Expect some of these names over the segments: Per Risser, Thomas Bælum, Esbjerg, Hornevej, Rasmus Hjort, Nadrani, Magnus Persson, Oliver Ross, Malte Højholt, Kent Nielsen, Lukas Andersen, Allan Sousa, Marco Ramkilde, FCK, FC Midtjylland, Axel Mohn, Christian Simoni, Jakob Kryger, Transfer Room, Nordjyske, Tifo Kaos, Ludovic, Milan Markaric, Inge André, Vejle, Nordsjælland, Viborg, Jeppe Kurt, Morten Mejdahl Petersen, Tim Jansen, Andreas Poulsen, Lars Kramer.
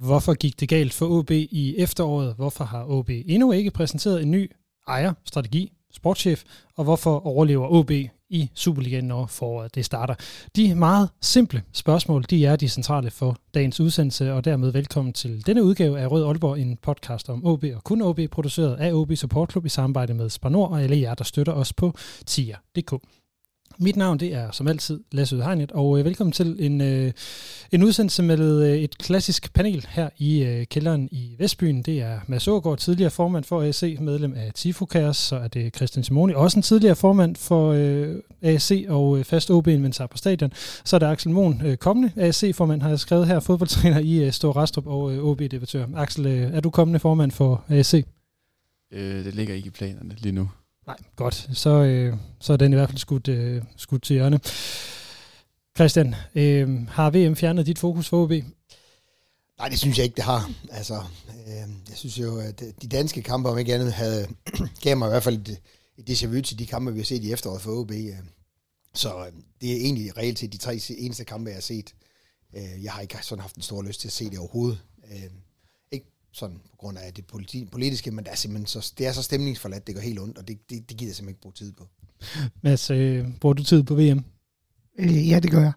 Hvorfor gik det galt for OB i efteråret? Hvorfor har OB endnu ikke præsenteret en ny ejer, strategi, sportschef? Og hvorfor overlever OB i Superligaen, når foråret det starter? De meget simple spørgsmål, de er de centrale for dagens udsendelse, og dermed velkommen til denne udgave af Rød Aalborg, en podcast om OB og kun OB, produceret af OB Support Club i samarbejde med Spar Nord og alle jer, der støtter os på tier.dk. Mit navn det er som altid Lasse Udhegnet, og velkommen til en udsendelse med et klassisk panel her i kælderen i Vestbyen. Det er Mads Aagaard, tidligere formand for AC, medlem af Tifo Kaos. Så er det Christian Simoni, også en tidligere formand for AC og fast OB-inventar på stadion. Så er det Axel Mohn, kommende AC-formand, har jeg skrevet her, fodboldtræner i Store Rastrup og OB-debattør. Axel, er du kommende formand for AC? Det ligger ikke i planerne lige nu. Nej, godt. Så er den i hvert fald skudt til hjørne. Christian, har VM fjernet dit fokus for OB? Nej, det synes jeg ikke, det har. Altså, jeg synes jo, at de danske kampe, om ikke andet, gav mig i hvert fald et déjà-vu til de kampe, vi har set i efteråret for OB. Så det er egentlig reelt set de tre eneste kampe, jeg har set. Jeg har ikke sådan haft en stor lyst til at se det overhovedet. Sådan på grund af det politiske, men det er så stemningsforladt, det går helt ondt, og det gider jeg simpelthen ikke bruge tid på. Mads, bruger du tid på VM? Ja, det gør jeg.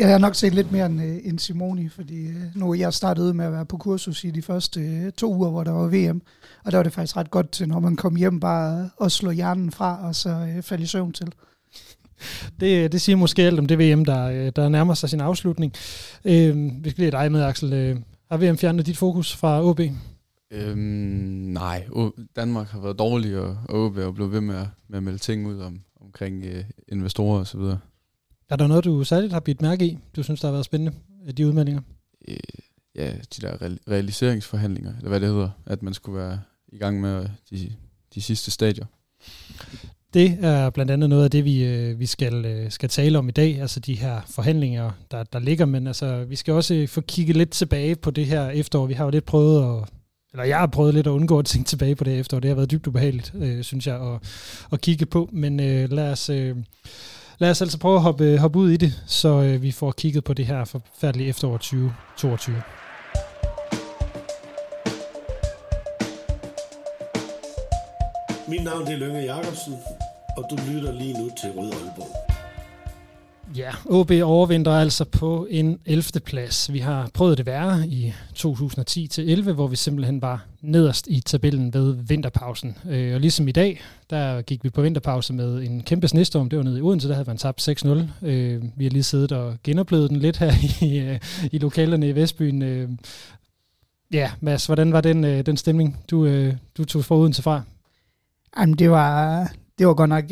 Jeg har nok set lidt mere end Simoni, fordi nu jeg startede med at være på kursus i de første 2 uger, hvor der var VM, og der var det faktisk ret godt til, når man kom hjem bare og slå hjernen fra, og så faldt i søvn til. Det siger måske alt om det VM, der nærmer sig sin afslutning. Vi skal lige have dig med, Axel. Har VM fjernet dit fokus fra OB? Nej, Danmark har været dårlig, og OB er blevet ved med at melde ting ud omkring investorer og så videre. Er der noget, du særligt har bidt mærke i, du synes, der har været spændende, de udmeldinger? Ja, de der realiseringsforhandlinger, eller hvad det hedder, at man skulle være i gang med de sidste stadier. Det er blandt andet noget af det, vi skal tale om i dag, altså de her forhandlinger, der ligger, men altså, vi skal også få kigget lidt tilbage på det her efterår. Vi har jo lidt jeg har prøvet lidt at undgå at tænke tilbage på det efterår. Det har været dybt ubehageligt, synes jeg, at kigge på, men lad os altså prøve at hoppe ud i det, så vi får kigget på det her forfærdelige efterår 2022. Mit navn er Lønge Jacobsen, og du lytter lige nu til Rød Aalborg. Ja, OB overvinder altså på en 11. plads. Vi har prøvet det værre i 2010-11, hvor vi simpelthen var nederst i tabellen ved vinterpausen. Og ligesom i dag, der gik vi på vinterpause med en kæmpe snestorm. Det var nede i Odense, der havde man tabt 6-0. Vi har lige siddet og genoplevet den lidt her i lokalerne i Vestbyen. Ja, Mads, hvordan var den stemning, du tog fra Odense fra? Jamen, det var godt nok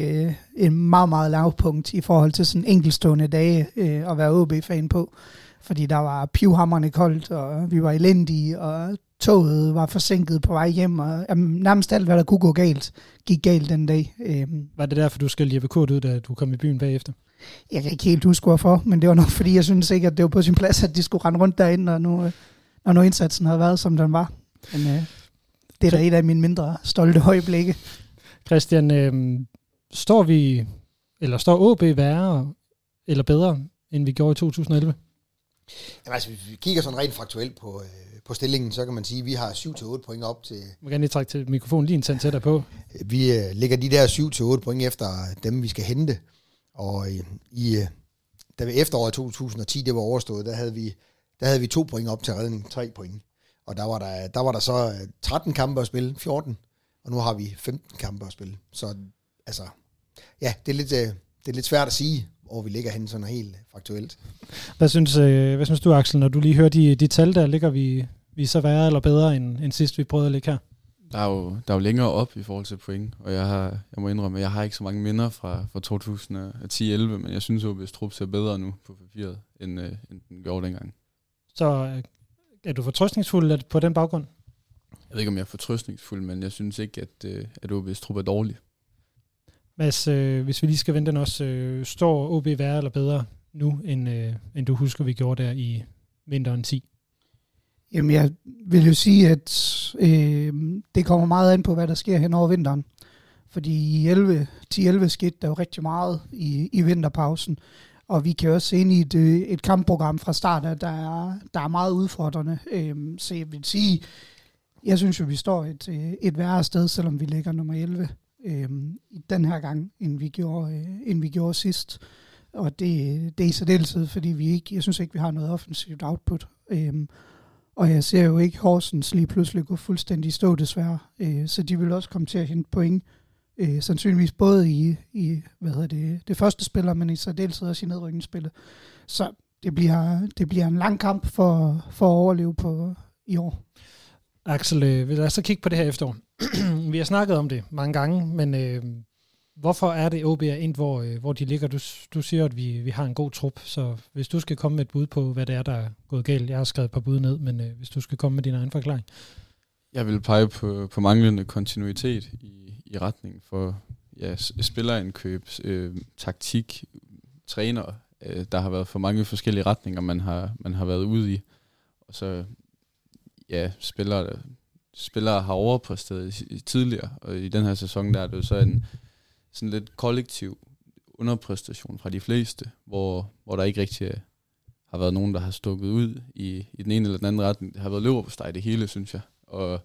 en meget, meget lavpunkt i forhold til sådan enkeltstående dage at være OB-fan på. Fordi der var pivhamrende koldt, og vi var elendige, og toget var forsinket på vej hjem. Og nærmest alt, hvad der kunne gå galt, gik galt den dag. Var det derfor, du skældte Jeppe Kurt ud, da du kom i byen bagefter? Jeg kan ikke helt huske, hvorfor, men det var nok, fordi jeg synes ikke, at det var på sin plads, at de skulle rende rundt derinde, og når nu indsatsen havde været, som den var. Men det er da et af mine mindre stolte øjeblikke. Christian, står OB værre eller bedre, end vi gjorde i 2011? Jamen altså, hvis vi kigger sådan rent faktuelt på stillingen, så kan man sige, at vi har 7-8 point op til... Man kan lige trække til mikrofonen lige en tand tættere på. Vi ligger de der 7-8 point efter dem, vi skal hente. Og da vi efteråret 2010, det var overstået, der havde vi 2 point op til redning, 3 point. Og der var der så 13 kampe at spille, 14. Og nu har vi 15 kampe at spille. Så altså, ja, det er lidt svært at sige, hvor vi ligger henne sådan helt faktuelt. Hvad synes du, Axel, når du lige hører de tal, der ligger vi så værre eller bedre, end sidst vi prøvede at ligge her? Der er jo længere op i forhold til point, og jeg må indrømme, at jeg har ikke så mange minder fra 2010-11, men jeg synes, at OB's trup ser bedre nu på papiret, end den gjorde dengang. Så er du fortrøstningsfuld på den baggrund? Jeg ved ikke, om jeg er fortrøstningsfuld, men jeg synes ikke, at OB's trup er dårlig. Mads, hvis vi lige skal vende den også, står OB værre eller bedre nu, end du husker, vi gjorde der i vinteren 10? Jamen, jeg vil jo sige, at det kommer meget an på, hvad der sker hen over vinteren. Fordi i 10-11 skete der jo rigtig meget i vinterpausen. Og vi kan også se ind i et kampprogram fra start, der er meget udfordrende. Så jeg vil sige, jeg synes jo, vi står et værre sted, selvom vi ligger nummer 11 den her gang, end vi gjorde sidst. Og det er i særdeleshed, fordi jeg synes ikke, vi har noget offensivt output. Og jeg ser jo ikke Horsens lige pludselig gå fuldstændig stå, desværre. Så de vil også komme til at hente point. Sandsynligvis både i det første spiller, men i særdeleshed også i nedrykningsspillet. Så det bliver en lang kamp for at overleve på i år. Axel, lad os så kigge på det her efterår. Vi har snakket om det mange gange, men hvorfor er det OB er ind, hvor de ligger? Du siger, at vi har en god trup, så hvis du skal komme med et bud på, hvad det er, der er gået galt. Jeg har skrevet et par bud ned, men hvis du skal komme med din egen forklaring. Jeg vil pege på manglende kontinuitet i retning for spillerindkøb, taktik, trænere. Der har været for mange forskellige retninger, man har været ude i. Og så spillere har overpræsteret tidligere, og i den her sæson der er det jo så en sådan lidt kollektiv underpræstation fra de fleste, hvor der ikke rigtig har været nogen, der har stukket ud i den ene eller den anden retning. Det har været løberpostej det hele, synes jeg. Og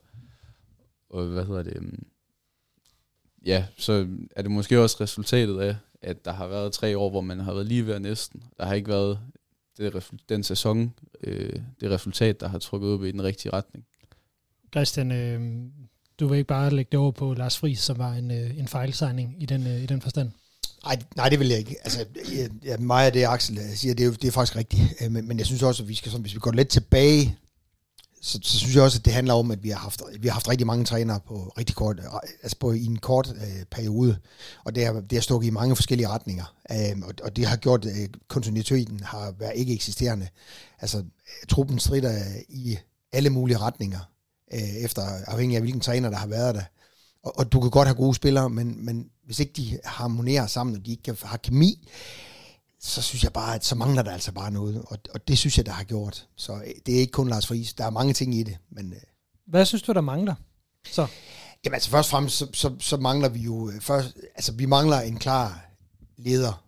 ja, så er det måske også resultatet af, at der har været 3 år, hvor man har været lige ved næsten. Der har ikke været den sæson, det resultat, der har trukket op i den rigtige retning. Christian, du vil ikke bare lægge det over på Lars Friis, som var en fejlsejning i den forstand? Nej, det vil jeg ikke. Altså, mig af det, Axel siger, det er faktisk rigtigt. Men jeg synes også, at vi skal, hvis vi går lidt tilbage, så synes jeg også, at det handler om, at vi har haft rigtig mange trænere på rigtig kort, altså på i en kort periode, og det har stukket i mange forskellige retninger, og det har gjort kontinuiteten har været ikke eksisterende. Altså truppen strider i alle mulige retninger, efter afhængig af hvilken træner der har været der. Og du kan godt have gode spillere, men hvis ikke de harmonerer sammen, og de ikke har kemi, så synes jeg bare, at så mangler der altså bare noget, og det synes jeg, der har gjort. Så det er ikke kun Lars Friis, der er mange ting i det. Men hvad synes du, der mangler så? Jamen altså først og fremmest, så mangler vi jo, vi mangler en klar leder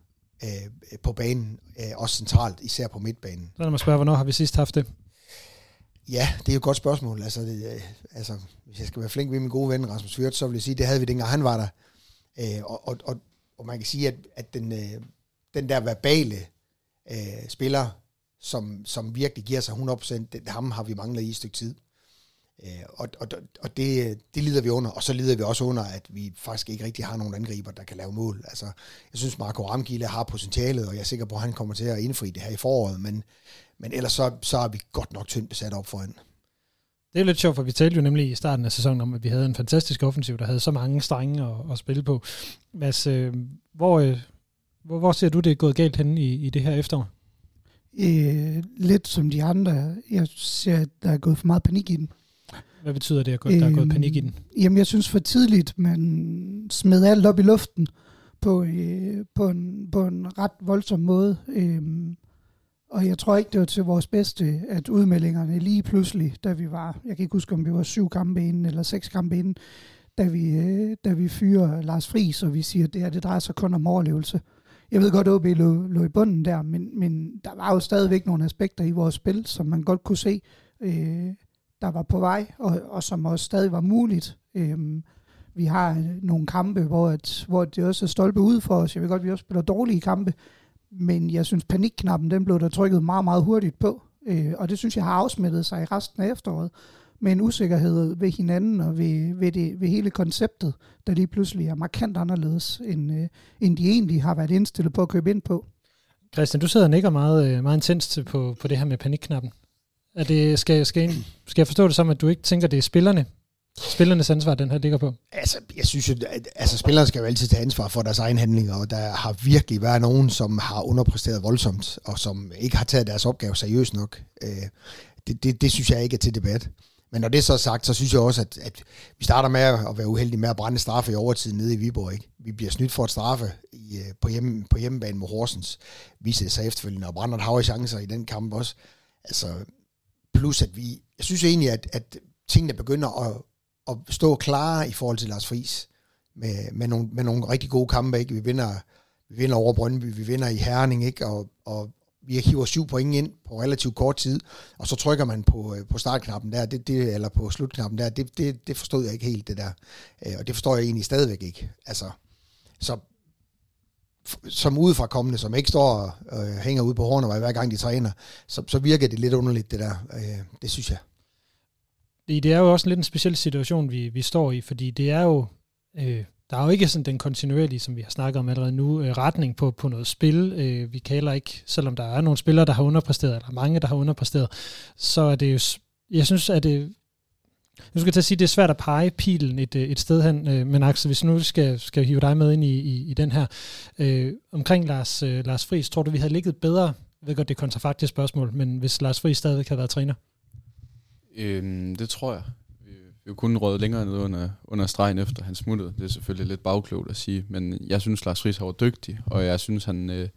på banen, også centralt, især på midtbanen. Så lad mig spørge, hvornår har vi sidst haft det? Ja, det er jo et godt spørgsmål. Altså hvis jeg skal være flink ved min gode ven, Rasmus Hjort, så vil jeg sige, det havde vi dengang, han var der. Og man kan sige, at den der verbale spiller, som virkelig giver sig 100%, ham har vi manglet i et stykke tid. Og det lider vi under. Og så lider vi også under, at vi faktisk ikke rigtig har nogen angriber, der kan lave mål. Altså, jeg synes, Marco Ramkilde har potentialet, og jeg er sikker på, at han kommer til at indfri det her i foråret. Men ellers så er vi godt nok tyndt besat op foran. Det er lidt sjovt, for vi talte jo nemlig i starten af sæsonen om, at vi havde en fantastisk offensiv, der havde så mange strenge at spille på. Mads, hvor ser du, det er gået galt henne i det her efterår? Lidt som de andre. Jeg ser, at der er gået for meget panik i den. Hvad betyder det, at der er gået panik i den? Jamen, jeg synes for tidligt, man smed alt op i luften på en ret voldsom måde. Og jeg tror ikke, det var til vores bedste, at udmeldingerne lige pludselig, da vi var, jeg kan ikke huske, om vi var 7 kampe inden eller 6 kampe inden, da vi fyrer Lars Friis, og vi siger, at det her, det drejer sig kun om overlevelse. Jeg ved godt, at OB lå i bunden der, men der var jo stadigvæk nogle aspekter i vores spil, som man godt kunne se, der var på vej, og som også stadig var muligt. Vi har nogle kampe, hvor det også er stolpe ud for os. Jeg ved godt, at vi også spiller dårlige kampe, men jeg synes, panikknappen, den blev der trykket meget, meget hurtigt på. Og det synes jeg har afsmittet sig i resten af efteråret, med en usikkerhed ved hinanden og ved hele konceptet, der lige pludselig er markant anderledes, end de egentlig har været indstillet på at købe ind på. Christian, du sidder og nikker meget, meget intenst på det her med panikknappen. Skal jeg forstå det som, at du ikke tænker, det er spillerne, Spillernes ansvar, den her ligger på? Altså, jeg synes jo, altså spillerne skal jo altid tage ansvar for deres egen handlinger, og der har virkelig været nogen, som har underpresteret voldsomt, og som ikke har taget deres opgave seriøst nok. Det synes jeg ikke er til debat. Men når det er så sagt, så synes jeg også, at vi starter med at være uheldige med at brænde straffe i overtiden nede i Viborg. Ikke? Vi bliver snydt for et straffe på hjemmebane mod Horsens. Vi ser sig efterfølgende og brænder et hav af chancer i den kamp også. Altså, plus at jeg synes egentlig, at tingene begynder at stå klare i forhold til Lars Friis med nogle rigtig gode kampe. Ikke? Vi vinder over Brøndby, vi vinder i Herning, ikke? Og vi hiver 7 point ind på relativt kort tid, og så trykker man på startknappen der, eller på slutknappen der, det forstod jeg ikke helt det der, og det forstår jeg egentlig stadigvæk ikke. Altså, så som udefrakommende, som ikke står og hænger ude på Hornevej hver gang de træner, så virker det lidt underligt det der, det synes jeg. Det er jo også lidt en speciel situation, vi står i, fordi det er jo... Der er jo ikke sådan den kontinuerlige, som vi har snakket om allerede nu, retning på noget spil. Vi kalder ikke, selvom der er nogle spillere, der har underpresteret, eller mange, der har underpresteret, så er det jo, jeg synes, at det, nu skal jeg til at sige, det er svært at pege pilen et sted hen, men Axel, hvis nu skal hive dig med ind i den her, omkring Lars Friis, tror du, vi havde ligget bedre? Jeg ved godt, det er kontrafaktisk spørgsmål, men hvis Lars Friis stadigvæk havde været træner? Det tror jeg. Vi kunne røde længere ned under stregen efter han smuttede. Det er selvfølgelig lidt bagklogt at sige, men jeg synes Lars Friis var dygtig, og jeg synes han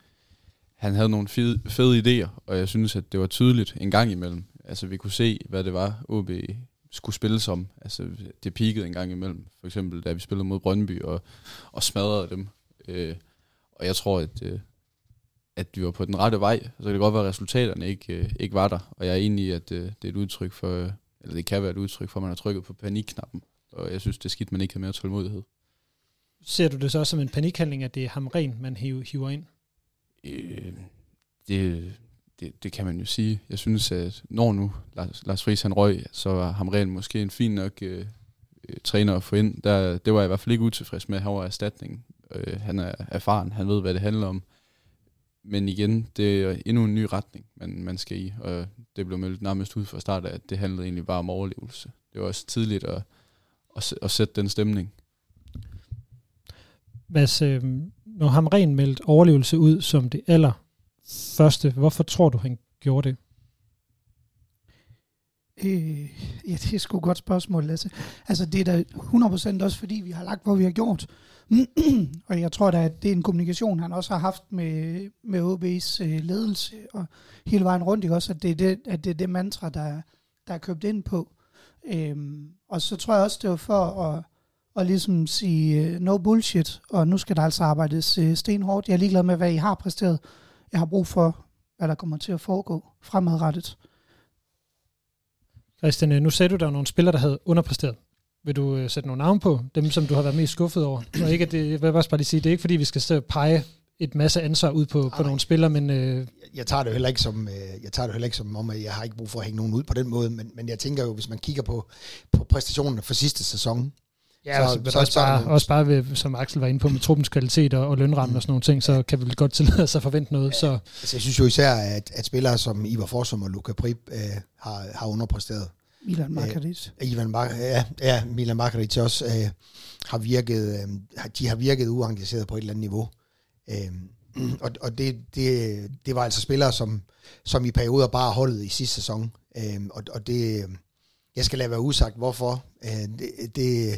havde nogle fede idéer, og jeg synes at det var tydeligt en gang imellem. Altså vi kunne se hvad det var OB skulle spille som. Altså det peakede en gang imellem. For eksempel da vi spillede mod Brøndby og smadrede dem. Og jeg tror at vi var på den rette vej. Så kan det godt være at resultaterne ikke var der, og jeg er enig i at det er et udtryk for eller det kan være et udtryk for, at man har trykket på panikknappen. Og jeg synes, det er skidt, man ikke har mere tålmodighed. Ser du det så også som en panikhandling, at det er Hamrén, man hiver ind? Det kan man jo sige. Jeg synes, at når nu Lars Friis han røg, så var Hamrén måske en fin nok træner at få ind. Det var jeg i hvert fald ikke utilfreds med. Han var erstatning. Han er erfaren. Han ved, hvad det handler om. Men igen, det er endnu en ny retning, man skal i, og det blev meldt nærmest ud fra start af, at det handlede egentlig bare om overlevelse. Det var også tidligt at sætte den stemning. Mads, når Hamrén meldte overlevelse ud som det allerførste, hvorfor tror du, han gjorde det? Det er sgu et godt spørgsmål, Lasse. Altså, det er da 100% også, fordi vi har lagt, hvor vi har gjort. Og jeg tror da, at det er en kommunikation, han også har haft med OB's ledelse og hele vejen rundt, ikke også? At det er det mantra, der er købt ind på. Og så tror jeg også, det var for at ligesom sige no bullshit, og nu skal der altså arbejdes stenhårdt. Jeg er ligeglad med, hvad I har præsteret. Jeg har brug for, hvad der kommer til at foregå fremadrettet. Christian, nu sagde du, der var nogle spillere, der havde underpresteret. Vil du sætte nogle navn på? Dem, som du har været mest skuffet over? Og ikke, jeg vil bare lige sige, det er ikke, fordi vi skal pege et masse ansvar ud på nogle spillere, men... Jeg tager det heller ikke som om, at jeg har ikke brug for at hænge nogen ud på den måde, men jeg tænker jo, hvis man kigger på præstationerne for sidste sæson... Ja, også bare ved, som Axel var inde på, med truppens kvalitet og lønrammen og sådan nogle ting, så kan vi godt tillade sig at forvente noget. Ja, så. Altså, jeg synes jo især, at spillere som Iver Fossum og Luca Prip har underpresteret. Milan Markaric. Milan Markaric også har virket uengageret på et eller andet niveau. Og det var altså spillere, som i perioder bare holdet i sidste sæson. Og det... Jeg skal lade være usagt, hvorfor. Den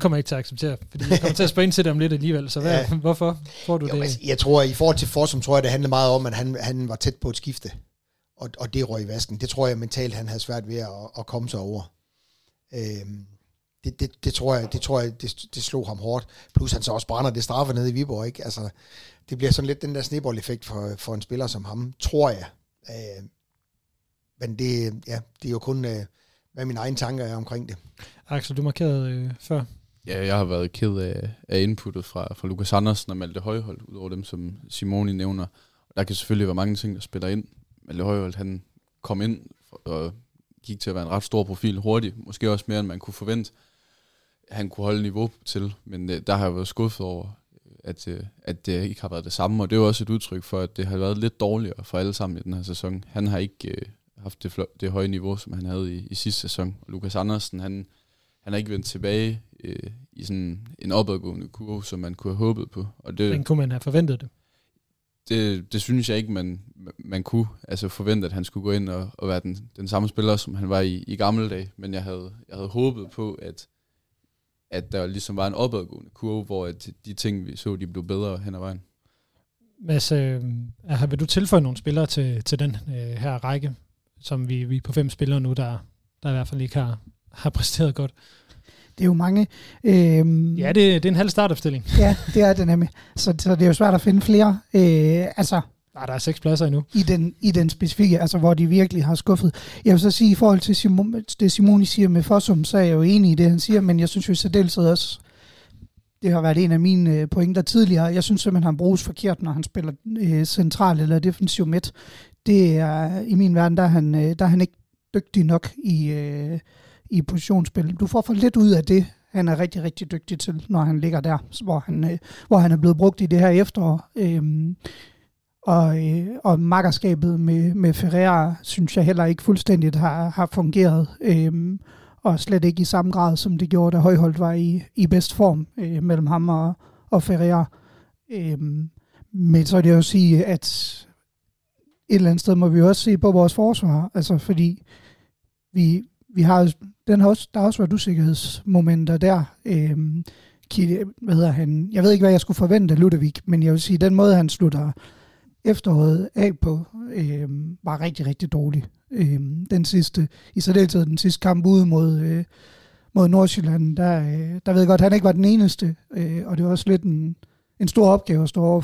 kommer jeg ikke til at acceptere, fordi jeg kommer til at spørge ind til det om lidt alligevel, så hvorfor får du det? Jeg tror, i forhold til Fossum, tror jeg, det handlede meget om, at han var tæt på et skifte, og det røg i vasken. Det tror jeg mentalt, han havde svært ved at komme sig over. Det tror jeg, det slog ham hårdt. Plus han så også brænder det straffe nede i Viborg, ikke? Altså, det bliver sådan lidt den der snebold-effekt for en spiller som ham, tror jeg. Men det er jo kun, hvad mine egne tanker er omkring det. Axel, du markerede før. Ja, jeg har været ked af inputtet fra Lukas Andersen og Malte Højholt, udover dem, som Simoni nævner. Der kan selvfølgelig være mange ting, der spiller ind. Malte Højholt, han kom ind og gik til at være en ret stor profil hurtigt. Måske også mere, end man kunne forvente, han kunne holde niveau til. Men der har jeg været skuffet over, at det ikke har været det samme. Og det er jo også et udtryk for, at det har været lidt dårligere for alle sammen i den her sæson. Han har ikke... haft det høje niveau, som han havde i sidste sæson. Og Lukas Andersen, han er ikke vendt tilbage i sådan en opadgående kurve, som man kunne have håbet på. Og men kunne man have forventet det? Det synes jeg ikke, man kunne altså forvente, at han skulle gå ind og være den samme spiller, som han var i gamle dage. Men jeg havde håbet på, at der ligesom var en opadgående kurve, hvor de ting, vi så, de blev bedre hen ad vejen. Mads, vil du tilføje nogle spillere til den her række, som vi er på 5 spillere nu, der i hvert fald ikke har præsteret godt? Det er jo mange. Ja, det er en halv startopstilling. Ja, det er det nemlig. Så det er jo svært at finde flere. Nej, der er 6 pladser endnu. I den specifikke, altså hvor de virkelig har skuffet. Jeg vil så sige, i forhold til det Simoni siger med Fossum, så er jeg jo enig i det, han siger, men jeg synes jo i særdeleshed også, det har været en af mine pointer tidligere, jeg synes simpelthen, han bruges forkert, når han spiller central eller defensiv midt. Det er i min verden, der er han ikke dygtig nok i positionsspil. Du får for lidt ud af det, han er rigtig, rigtig dygtig til, når han ligger der, hvor han er blevet brugt i det her efterår. Og makkerskabet med Ferrer, synes jeg heller ikke fuldstændigt har fungeret, og slet ikke i samme grad, som det gjorde, da Højholt var i bedst form mellem ham og Ferrer. Men så er det jo at sige, at et eller andet sted må vi også se på vores forsvar, altså fordi vi har, der har også været usikkerhedsmomenter der. Jeg ved ikke, hvad jeg skulle forvente af Ludovic, men jeg vil sige, den måde, han slutter efteråret af på, var rigtig, rigtig dårlig. I særdeleshed den sidste kamp ude mod Nordsjælland, der ved jeg godt, han ikke var den eneste, og det var også lidt en stor opgave at stå over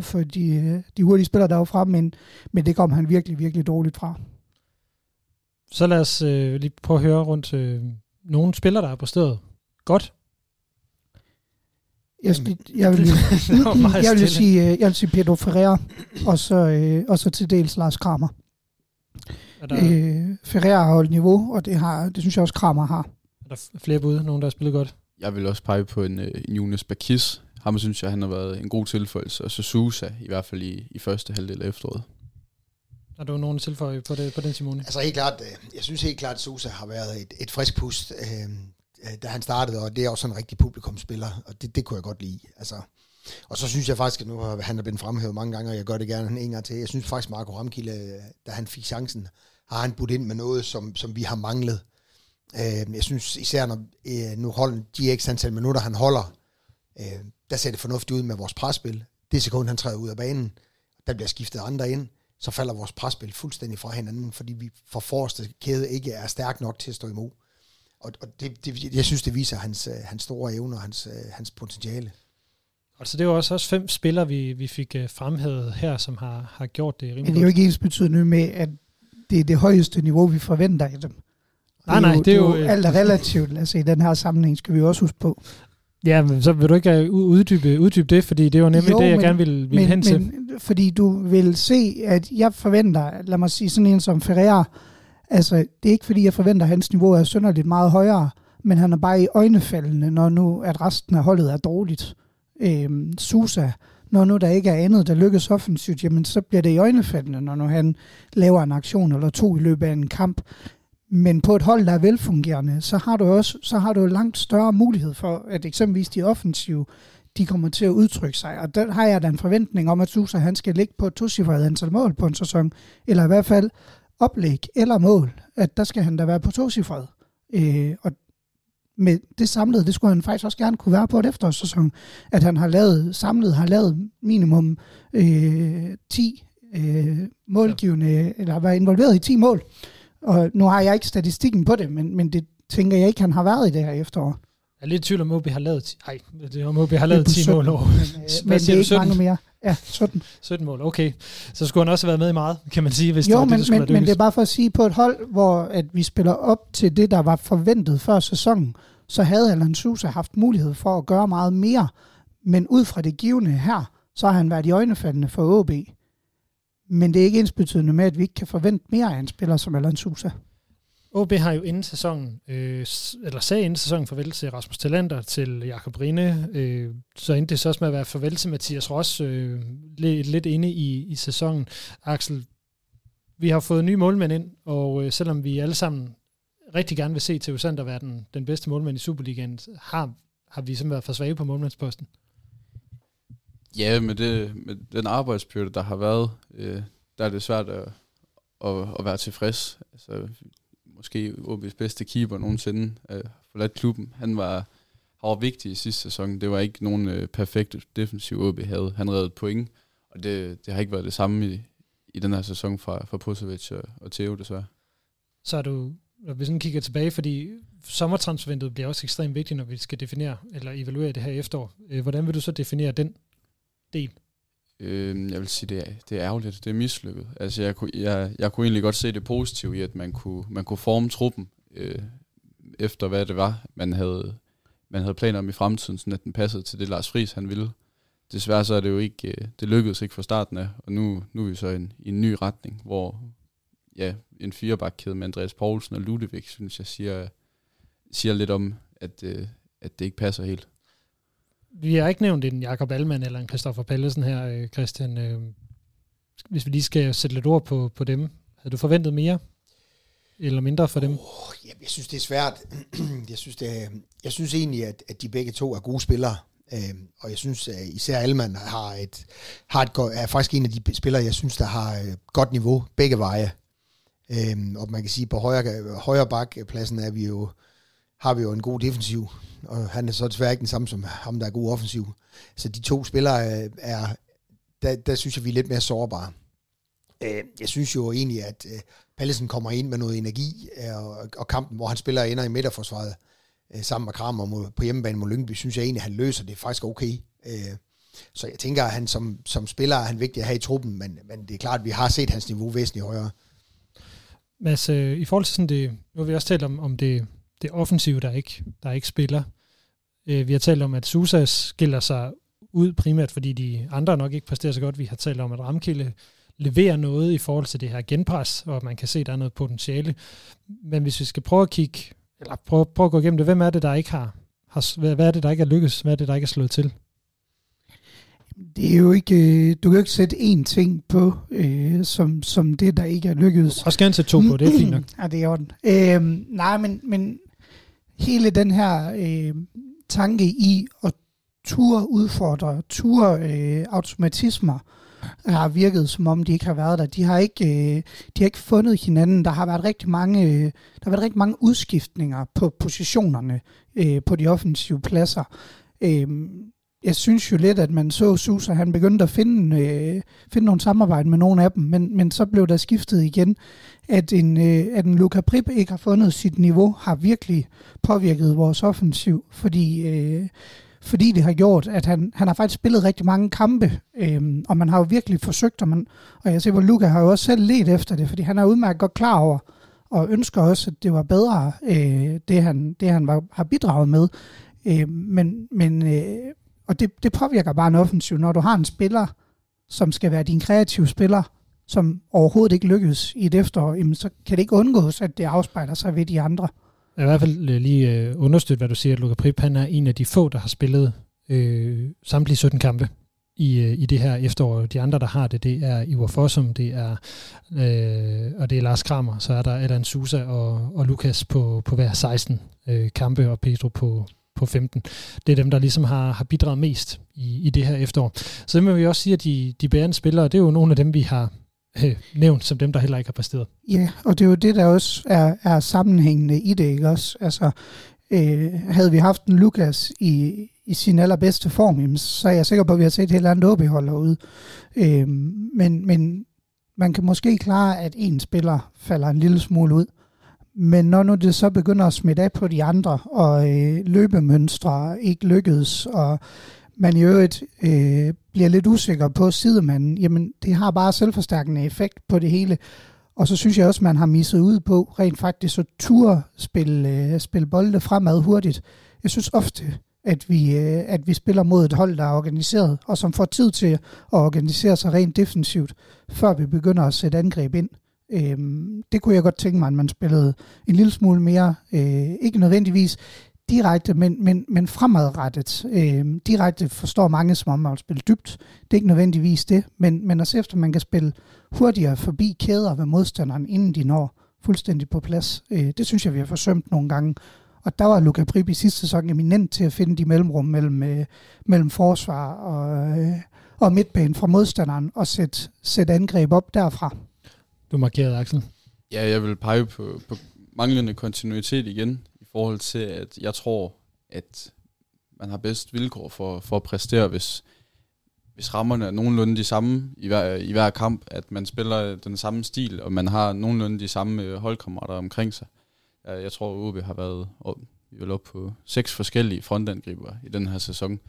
for de hurtige spillere, der var fremme, men det kom han virkelig, virkelig dårligt fra. Så lad os lige prøve at høre rundt nogle spillere, der har præsteret godt. Jeg vil sige Pedro Ferrer, og så til dels Lars Kramer. Ferrer har holdt niveau, og det synes jeg også Kramer har. Er der flere bud? Nogen, der har spillet godt? Jeg vil også pege på en Jonas Bakis. Ham synes jeg, han har været en god tilføjelse. Og så Sousa, i hvert fald i første halvdel af efteråret. Er der nogen tilføjelse på den, Simone? Altså helt klart, jeg synes helt klart, at Sousa har været et frisk pust, da han startede, og det er også sådan en rigtig publikumsspiller, og det kunne jeg godt lide. Altså, og så synes jeg faktisk, at nu han er blevet fremhævet mange gange, og jeg gør det gerne en gang til. Jeg synes faktisk, Marco Ramkilde, da han fik chancen, har han budt ind med noget, som vi har manglet. Jeg synes især, når nu holder de ekstra antal minutter, han holder, der ser det fornuftigt ud med vores presspil. Det sekund, han træder ud af banen, der bliver skiftet andre ind, så falder vores presspil fuldstændig fra hinanden, fordi vi for forreste kæde ikke er stærk nok til at stå imod. Og det, jeg synes, det viser hans store evner og hans potentiale. Og så det er jo også 5 spillere, vi fik fremhævet her, som har gjort det rimelig. Men det er jo ikke ens betydende med, at det er det højeste niveau, vi forventer af dem. Nej, det er jo alt er relativt. Altså i den her sammenhæng skal vi også huske på. Ja, men så vil du ikke uddybe det, fordi det var nemlig jeg gerne ville hen til. Men, fordi du vil se, at jeg forventer, lad mig sige sådan en som Ferrer. Altså, det er ikke fordi, jeg forventer, at hans niveau er synderligt meget højere, men han er bare i øjnefaldene, når nu, at resten af holdet er dårligt. Sousa, når nu der ikke er andet, der lykkes offensivt, jamen så bliver det i øjnefaldene, når nu han laver en aktion eller 2 i løbet af en kamp. Men på et hold, der er velfungerende, så har du langt større mulighed for, at eksempelvis de offensive, de kommer til at udtrykke sig. Og der har jeg da en forventning om, at Sousa, han skal ligge på et 2-cifret antal mål på en sæson, eller i hvert fald oplæg eller mål, at der skal han da være på 2-cifret. Og med det samlede, det skulle han faktisk også gerne kunne være på et efterårssæson, at han har lavet minimum 10 målgivende, eller været involveret i 10 mål. Og nu har jeg ikke statistikken på det, men det tænker jeg ikke, han har været i det her efterår. Jeg er lidt tvivl om, at vi har lavet 10 mål over. Men det er ikke mange mere. Ja, 17 mål, okay. Så skulle han også have været med i meget, kan man sige. Hvis jo, men det er bare for at sige, på et hold, hvor at vi spiller op til det, der var forventet før sæsonen, så havde Allan Sousa haft mulighed for at gøre meget mere. Men ud fra det givende her, så har han været i øjnefaldene for OB. Men det er ikke ensbetydende med, at vi ikke kan forvente mere af en spiller som Allan Sousa. OB har jo inden sæsonen, eller sagde inden sæsonen farvel til Rasmus Talander, til Jakob Rine, så endte det så også med at være farvel til Mathias Ross lidt inde i sæsonen. Axel, Vi har fået nye målmænd ind, og selvom vi alle sammen rigtig gerne vil se Theo Sander være den bedste målmand i Superligaen, har vi simpelthen været for svage på målmandsposten. Ja, med den arbejdsbyrde, der har været, der er det svært at være tilfreds. Altså, måske OB's bedste keeper nogensinde forladt klubben. Han var vigtig i sidste sæson. Det var ikke nogen perfekt defensiv OB havde. Han reddede point, og det har ikke været det samme i den her sæson fra Pusovic og Theo, desværre. Så er du, når vi sådan kigger tilbage, fordi sommertransfervinduet bliver også ekstremt vigtigt, når vi skal definere eller evaluere det her efterår. Hvordan vil du så definere den del? Jeg vil sige, det er ærgerligt, det er mislykket. Altså, jeg kunne egentlig godt se det positive i, at man kunne forme truppen efter, hvad det var, man havde planer om i fremtiden, sådan at den passede til det, Lars Friis han ville. Desværre så er det jo ikke, det lykkedes ikke fra starten af, og nu er vi så i en ny retning, hvor ja, en firebakkæde med Andreas Poulsen og Ludovic, synes jeg, siger lidt om, at det ikke passer helt. Vi har ikke nævnt en Jakob Allemann eller en Christoffer Pallesen her, Christian. Hvis vi lige skal sætte lidt ord på dem, havde du forventet mere eller mindre for dem? Jeg synes, det er svært. Jeg synes egentlig, at de begge to er gode spillere. Og jeg synes især Allemann er faktisk en af de spillere, jeg synes, der har et godt niveau begge veje. Og man kan sige, at på højre bakpladsen har vi jo en god defensiv, og han er så desværre ikke den samme som ham, der er god offensiv. Så de to spillere er, der synes jeg, vi er lidt mere sårbare. Jeg synes jo egentlig, at Pallesen kommer ind med noget energi, og kampen, hvor han spiller ender i midterforsvaret, sammen med Kramer på hjemmebane mod Lyngby, synes jeg egentlig, han løser det faktisk okay. Så jeg tænker, at han som spiller er han vigtig at have i truppen, men det er klart, at vi har set hans niveau væsentligt højere. Mads, i forhold til sådan det, nu har vi også talt om det offensive, der ikke spiller. Vi har talt om, at Sousa skiller sig ud primært, fordi de andre nok ikke præsterer så godt. Vi har talt om, at Ramkilde leverer noget i forhold til det her genpres, og man kan se, at der er noget potentiale. Men hvis vi skal prøve at kigge, eller prøve at gå igennem det, hvem er det, der ikke har hvad er det, der ikke er lykkes? Hvad er det, der ikke er slået til? Det er jo ikke, du kan ikke sætte én ting på, som det, der ikke er lykkedes. Og skal han sætte to på, det er fint nok. Ja, det er orden. Nej, men hele den her tanke i at ture udfordre, automatismer, har virket, som om de ikke har været der. De har ikke fundet hinanden. Der har været rigtig mange udskiftninger på positionerne på de offensive pladser. Jeg synes jo lidt, at man så Sousa, han begyndte at finde nogle samarbejde med nogle af dem, men så blev der skiftet igen, at en Luca Prip ikke har fundet sit niveau, har virkelig påvirket vores offensiv, fordi det har gjort, at han har faktisk spillet rigtig mange kampe, og man har jo virkelig forsøgt, og jeg ser, hvor Luca har jo også selv ledt efter det, fordi han er udmærket godt klar over, og ønsker også, at det var bedre, det han har bidraget med, og det påvirker bare en offensiv, når du har en spiller, som skal være din kreative spiller, som overhovedet ikke lykkes i et efterår, jamen, så kan det ikke undgås, at det afspejler sig ved de andre. Jeg vil i hvert fald lige understøtte, hvad du siger, at Luca Prip, han er en af de få, der har spillet samtlige 17 kampe i det her efterår. De andre, der har det er Iver Fossum, og det er Lars Kramer. Så er der Allan Sousa og Lukas på hver 16 kampe, og Pedro på 15. Det er dem, der ligesom har bidraget mest i det her efterår. Så må vi også sige, at de bærende spillere, det er jo nogle af dem, vi har nævnt som dem, der heller ikke har præsteret. Ja, og det er jo det, der også er sammenhængende i det, ikke også? Altså, havde vi haft en Lukas i sin allerbedste form, så er jeg sikker på, at vi har set et helt andet OB-hold herude. Men man kan måske klare, at en spiller falder en lille smule ud. Men når nu det så begynder at smitte af på de andre, og løbemønstre ikke lykkedes, og man i øvrigt bliver lidt usikker på sidemanden, jamen det har bare selvforstærkende effekt på det hele. Og så synes jeg også, man har misset ud på rent faktisk at turde spille bolde fremad hurtigt. Jeg synes ofte, at vi spiller mod et hold, der er organiseret, og som får tid til at organisere sig rent defensivt, før vi begynder at sætte angreb ind. Det kunne jeg godt tænke mig, at man spillede en lille smule mere. Ikke nødvendigvis direkte, men fremadrettet. Direkte forstår mange som om at spille dybt. Det er ikke nødvendigvis det, men også efter man kan spille hurtigere forbi kæder ved modstanderen, inden de når fuldstændig på plads. Det synes jeg, vi har forsømt nogle gange. Og der var Luca Prip i sidste sæson eminent til at finde de mellemrum mellem forsvar og midtbanen fra modstanderen og sætte angreb op derfra. Du markerede, Axel. Ja, jeg vil pege på manglende kontinuitet igen i forhold til, at jeg tror, at man har bedst vilkår for at præstere, hvis rammerne er nogenlunde de samme i hver kamp, at man spiller den samme stil, og man har nogenlunde de samme holdkammerater omkring sig. Jeg tror, at OB har været op på 6 forskellige frontangriber i den her sæson,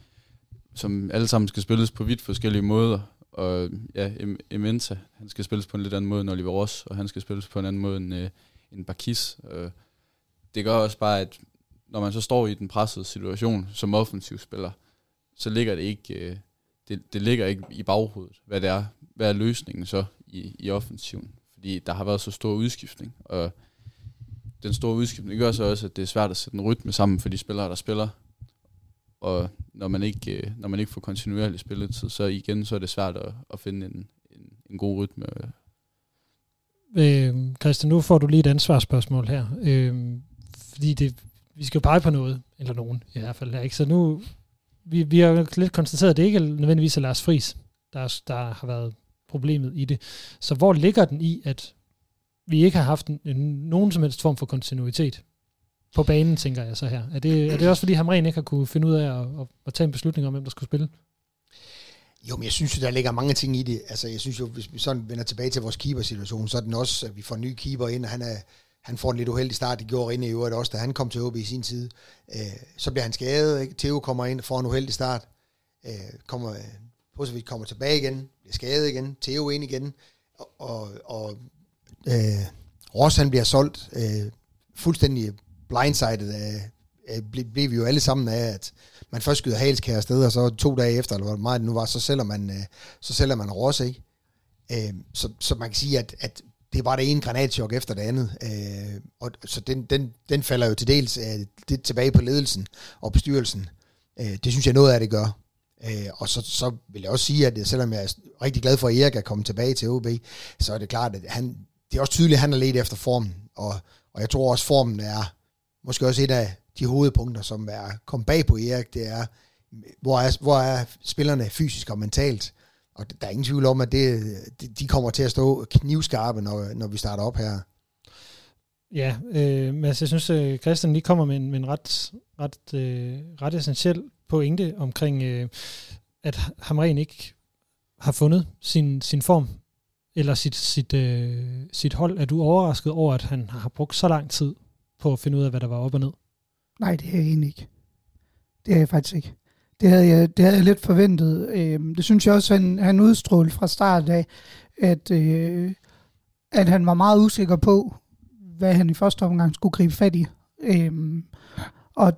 som alle sammen skal spilles på vidt forskellige måder. Og ja, Ementa, han skal spilles på en lidt anden måde end Oliver Ross, og han skal spilles på en anden måde end Bakis. Det gør også bare, at når man så står i den pressede situation som offensivspiller, så ligger det ikke, det ligger ikke i baghovedet, hvad det er, hvad er løsningen så i offensiven. Fordi der har været så stor udskiftning, og den store udskiftning gør så også, at det er svært at sætte en rytme sammen for de spillere, der spiller. Og når man ikke får kontinuerlig spilletid, så igen, så er det svært at finde en god rytme. Christian, nu får du lige et ansvarsspørgsmål her. Fordi vi skal jo pege på noget, eller nogen i hvert fald. Ikke? Så nu, vi har lidt konstateret, at det ikke nødvendigvis er Lars Friis, der har været problemet i det. Så hvor ligger den i, at vi ikke har haft nogen som helst form for kontinuitet på banen, tænker jeg så her? Er det også fordi Hamrén ikke har kunne finde ud af at tage en beslutning om, hvem der skulle spille? Jo, men jeg synes jo, der ligger mange ting i det. Altså, jeg synes jo, hvis vi sådan vender tilbage til vores keeper-situation, så er den også, at vi får en ny keeper ind, og han får en lidt uheldig start, det gjorde Rene i øvrigt også, da han kom til OB i sin tid. Så bliver han skadet, ikke? Theo kommer ind, får en uheldig start, kommer tilbage igen, bliver skadet igen, Theo ind igen, og Ross, han bliver solgt fuldstændig blindsided blev vi jo alle sammen af, at man først skyder Halskær afsted, og så 2 dage efter, eller hvor meget det nu var, så sælger man Ross, ikke? Så man kan sige, at det var det ene granatchok efter det andet. Og så den falder jo til dels lidt tilbage på ledelsen og bestyrelsen. Det synes jeg noget af det gør. Og så vil jeg også sige, at selvom jeg er rigtig glad for, at Erik er kommet tilbage til OB, så er det klart, at det er også tydeligt, at han har ledt efter formen. Og jeg tror også, formen er måske også et af de hovedpunkter, som er kommet bag på Erik. Det er, hvor er spillerne fysisk og mentalt? Og der er ingen tvivl om, at de kommer til at stå knivskarpe, når vi starter op her. Ja, men altså, jeg synes, at Christian lige kommer med en ret essentiel pointe omkring, at Hamrén ikke har fundet sin form eller sit hold. Er du overrasket over, at han har brugt så lang tid på at finde ud af, hvad der var op og ned? Nej, det er jeg egentlig ikke. Det er jeg faktisk ikke. Det havde jeg lidt forventet. Det synes jeg også, han udstrålte fra start af, at han var meget usikker på, hvad han i første omgang skulle gribe fat i. Og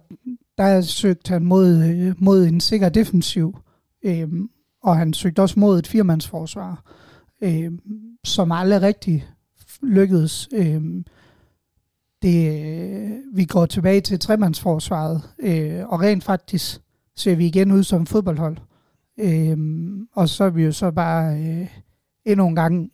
der søgte han mod en sikker defensiv, og han søgte også mod et 4-mandsforsvar, som aldrig rigtig lykkedes. Vi går tilbage til 3-mandsforsvaret, og rent faktisk ser vi igen ud som fodboldhold. Og så er vi jo så bare endnu en gang,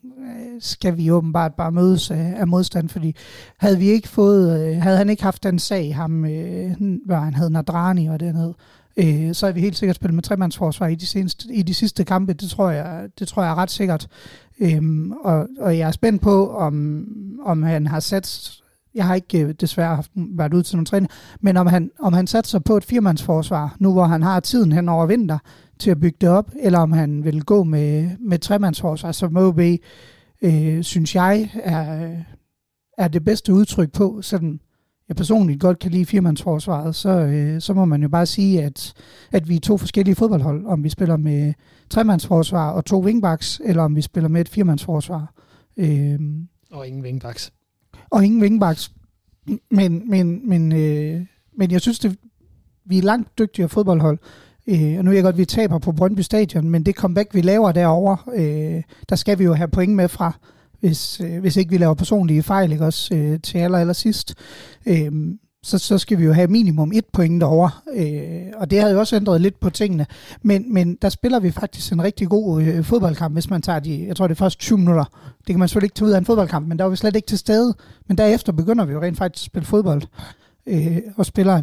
skal vi åbenbart bare mødes af modstand, fordi havde han ikke haft den sag, hvor han hed Nadrani og dernede, så er vi helt sikkert spillet med 3-mandsforsvar i de sidste kampe, det tror jeg er ret sikkert. Og jeg er spændt på, om han har sat... Jeg har ikke desværre været ude til nogle træning, men om han satte sig på et 4-mandsforsvar, nu hvor han har tiden hen over vinter til at bygge det op, eller om han vil gå med 3-mandsforsvar, som OB, synes jeg, er det bedste udtryk på. Selvom jeg personligt godt kan lide 4-mandsforsvaret, så må man jo bare sige, at vi er 2 forskellige fodboldhold, om vi spiller med 3-mandsforsvar og 2 wingbacks, eller om vi spiller med et 4-mandsforsvar. Og ingen wingbacks. Og ingen vingbaks. Men jeg synes, vi er langt dygtigere fodboldhold. Og nu er jeg godt, vi taber på Brøndby Stadion, men det comeback, vi laver derovre, der skal vi jo have point med fra, hvis ikke vi laver personlige fejl, ikke også, til allersidst. så skal vi jo have minimum 1 point derover, og det havde jo også ændret lidt på tingene, men der spiller vi faktisk en rigtig god fodboldkamp, hvis man tager jeg tror det er først 20 minutter, det kan man selvfølgelig ikke tage ud af en fodboldkamp, men der var vi slet ikke til stede, men derefter begynder vi jo rent faktisk at spille fodbold, og spiller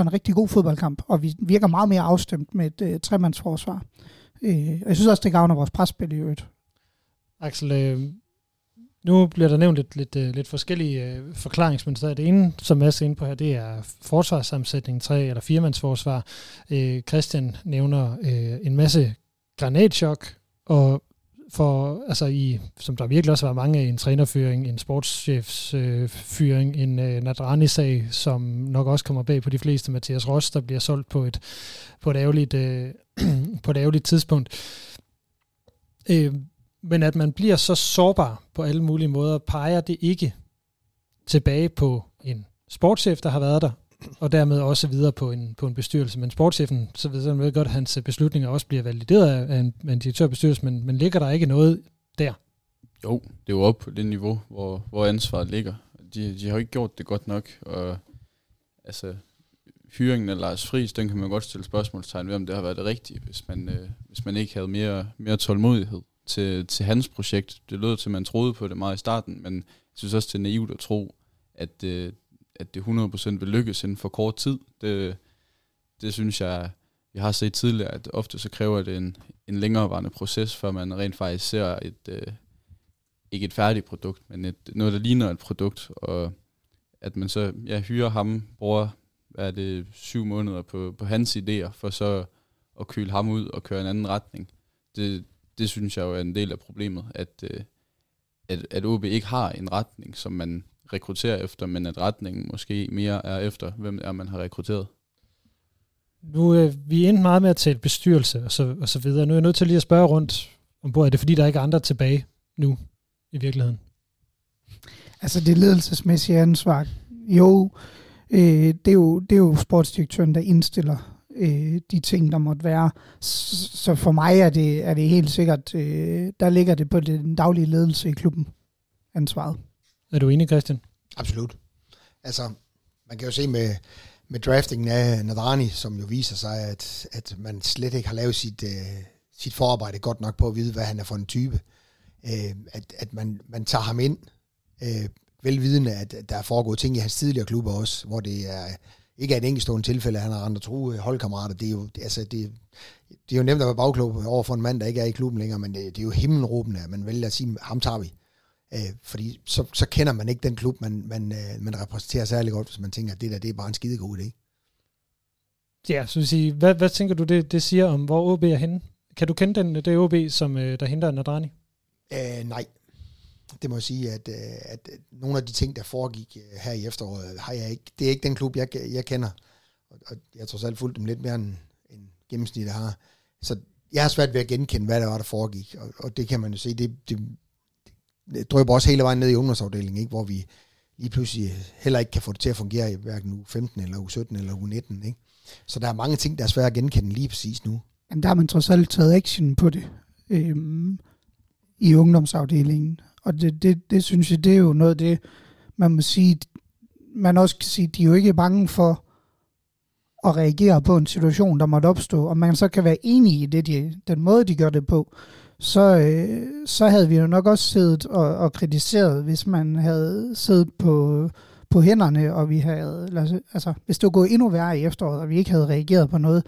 en rigtig god fodboldkamp, og vi virker meget mere afstemt med et tremandsforsvar, og jeg synes også, det gavner vores presspil i øvrigt. Axel, nu bliver der nævnt lidt forskellige forklaringsmønstre. Det ene, som Mads er inde på her, det er forsvarssammensætning, 3- eller 4-mandsforsvar. Christian nævner en masse granatschok, og som der virkelig også var mange af, en trænerføring, en sportschefs fyring, en Nadrani-sag, som nok også kommer bag på de fleste. Mathias Ross, der bliver solgt på et ærgerligt tidspunkt. Men at man bliver så sårbar på alle mulige måder, peger det ikke tilbage på en sportschef, der har været der, og dermed også videre på en bestyrelse. Men sportschefen, så ved man godt, at hans beslutninger også bliver valideret af en direktørbestyrelse, men ligger der ikke noget der? Jo, det er jo op på det niveau, hvor ansvaret ligger. De har jo ikke gjort det godt nok, og altså hyringen af Lars Friis, den kan man godt stille spørgsmålstegn ved, om det har været det rigtige, hvis man ikke havde mere tålmodighed til hans projekt. Det lød til, at man troede på det meget i starten, men jeg synes også, det er naivt at tro, at det 100% vil lykkes inden for kort tid. Det synes jeg har set tidligere, at ofte så kræver det en længerevarende proces, før man rent faktisk ser ikke et færdigt produkt, men noget, der ligner et produkt, og at man så hyrer ham, bruger 7 måneder på hans idéer, for så at køle ham ud og køre en anden retning. Det synes jeg jo er en del af problemet, at OB ikke har en retning, som man rekrutterer efter, men at retningen måske mere er efter, hvem er man har rekrutteret. Nu vi endte meget med at tale bestyrelse og så videre. Nu er jeg nødt til lige at spørge rundt om bordet. Er det fordi, der ikke er andre tilbage nu i virkeligheden? Altså det ledelsesmæssige ansvar. Jo, det er jo sportsdirektøren, der indstiller de ting, der måtte være. Så for mig er det helt sikkert, der ligger det på den daglige ledelse i klubben, ansvaret. Er du enig, Christian? Absolut. Altså, man kan jo se med draftingen af Nadrani, som jo viser sig, at man slet ikke har lavet sit forarbejde godt nok på at vide, hvad han er for en type. At man tager ham ind, velvidende, at der er foregået ting i hans tidligere klubber også, hvor det er ikke af et enkeltstående tilfælde, at han har rendt og true holdkammerater. Det er jo nemt at være bagklog over for en mand, der ikke er i klubben længere, men det er jo himmelråbende, at man vælger at sige, ham tager vi. Fordi så kender man ikke den klub, man repræsenterer særlig godt, hvis man tænker, at det der, det er bare en skidegod idé. Ja, så vil sige, hvad tænker du, det siger om, hvor OB er henne? Kan du kende det OB, som der henter Nadrani? Nej. Det må jeg sige, at nogle af de ting, der foregik her i efteråret, har jeg ikke. Det er ikke den klub, jeg kender. Og jeg tror selv fulgt dem lidt mere end gennemsnittet har. Så jeg har svært ved at genkende, hvad der var, der foregik. Og det kan man jo se. Det drøber også hele vejen ned i ungdomsafdelingen, ikke? Hvor vi lige pludselig heller ikke kan få det til at fungere i hverken uge 15 eller uge 17 eller uge 19. Ikke? Så der er mange ting, der er svært at genkende lige præcis nu. Men der har man trods alt taget action på det i ungdomsafdelingen. Og det synes jeg, det er jo noget det, man må sige, man også kan sige, de er jo ikke bange for at reagere på en situation, der måtte opstå, og man så kan være enig i det, den måde, de gør det på, så havde vi jo nok også siddet og kritiseret, hvis man havde siddet på hænderne, og vi havde, altså hvis det var gået endnu værre i efteråret, og vi ikke havde reageret på noget,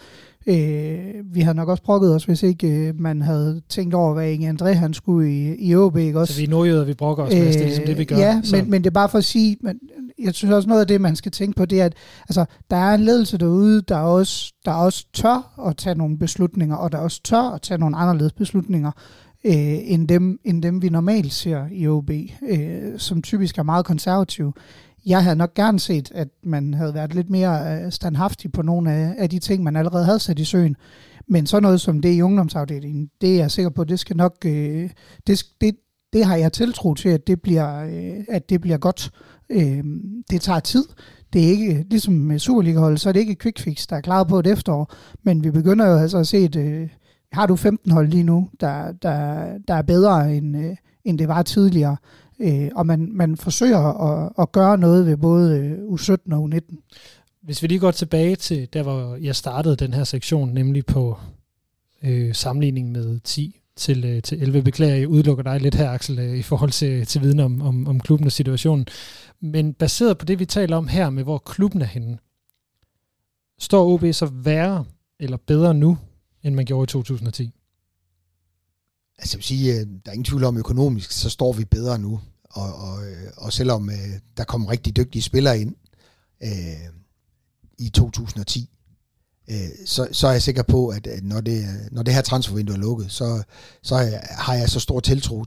vi havde nok også brokket os, hvis ikke man havde tænkt over, hvad Inge André han skulle i OB, ikke også? Så vi er nordjøder, vi brokker os, det er ligesom det, vi gør. Ja, men det er bare for at sige, jeg synes også noget af det, man skal tænke på, det er, at altså, der er en ledelse derude, der også tør at tage nogle beslutninger, og der også tør at tage nogle anderledes beslutninger, end dem vi normalt ser i OB, som typisk er meget konservative. Jeg havde nok gerne set, at man havde været lidt mere standhaftig på nogle af de ting, man allerede havde sat i søen. Men sådan noget som det i ungdomsafdelingen, det er jeg sikker på, det skal nok. Det har jeg tiltro til, at det bliver godt. Det tager tid. Det er ikke ligesom med Superliga-holdet, så er det ikke et quick fix, der er klaret på et efterår. Men vi begynder jo altså at se, at har du 15 hold lige nu, der er bedre end det var tidligere. Og man forsøger at gøre noget ved både U17 og U19. Hvis vi lige går tilbage til der, hvor jeg startede den her sektion, nemlig på sammenligning med 10 til 11. Beklager, jeg udelukker dig lidt her, Axel, i forhold til viden om klubben og situationen. Men baseret på det, vi taler om her med, hvor klubben er henne, står OB så værre eller bedre nu, end man gjorde i 2010? Altså jeg vil sige, der er ingen tvivl om økonomisk, så står vi bedre nu. Og selvom der kom rigtig dygtige spillere ind i 2010, så er jeg sikker på, at når det her transfervindue er lukket, så har jeg så stor tiltro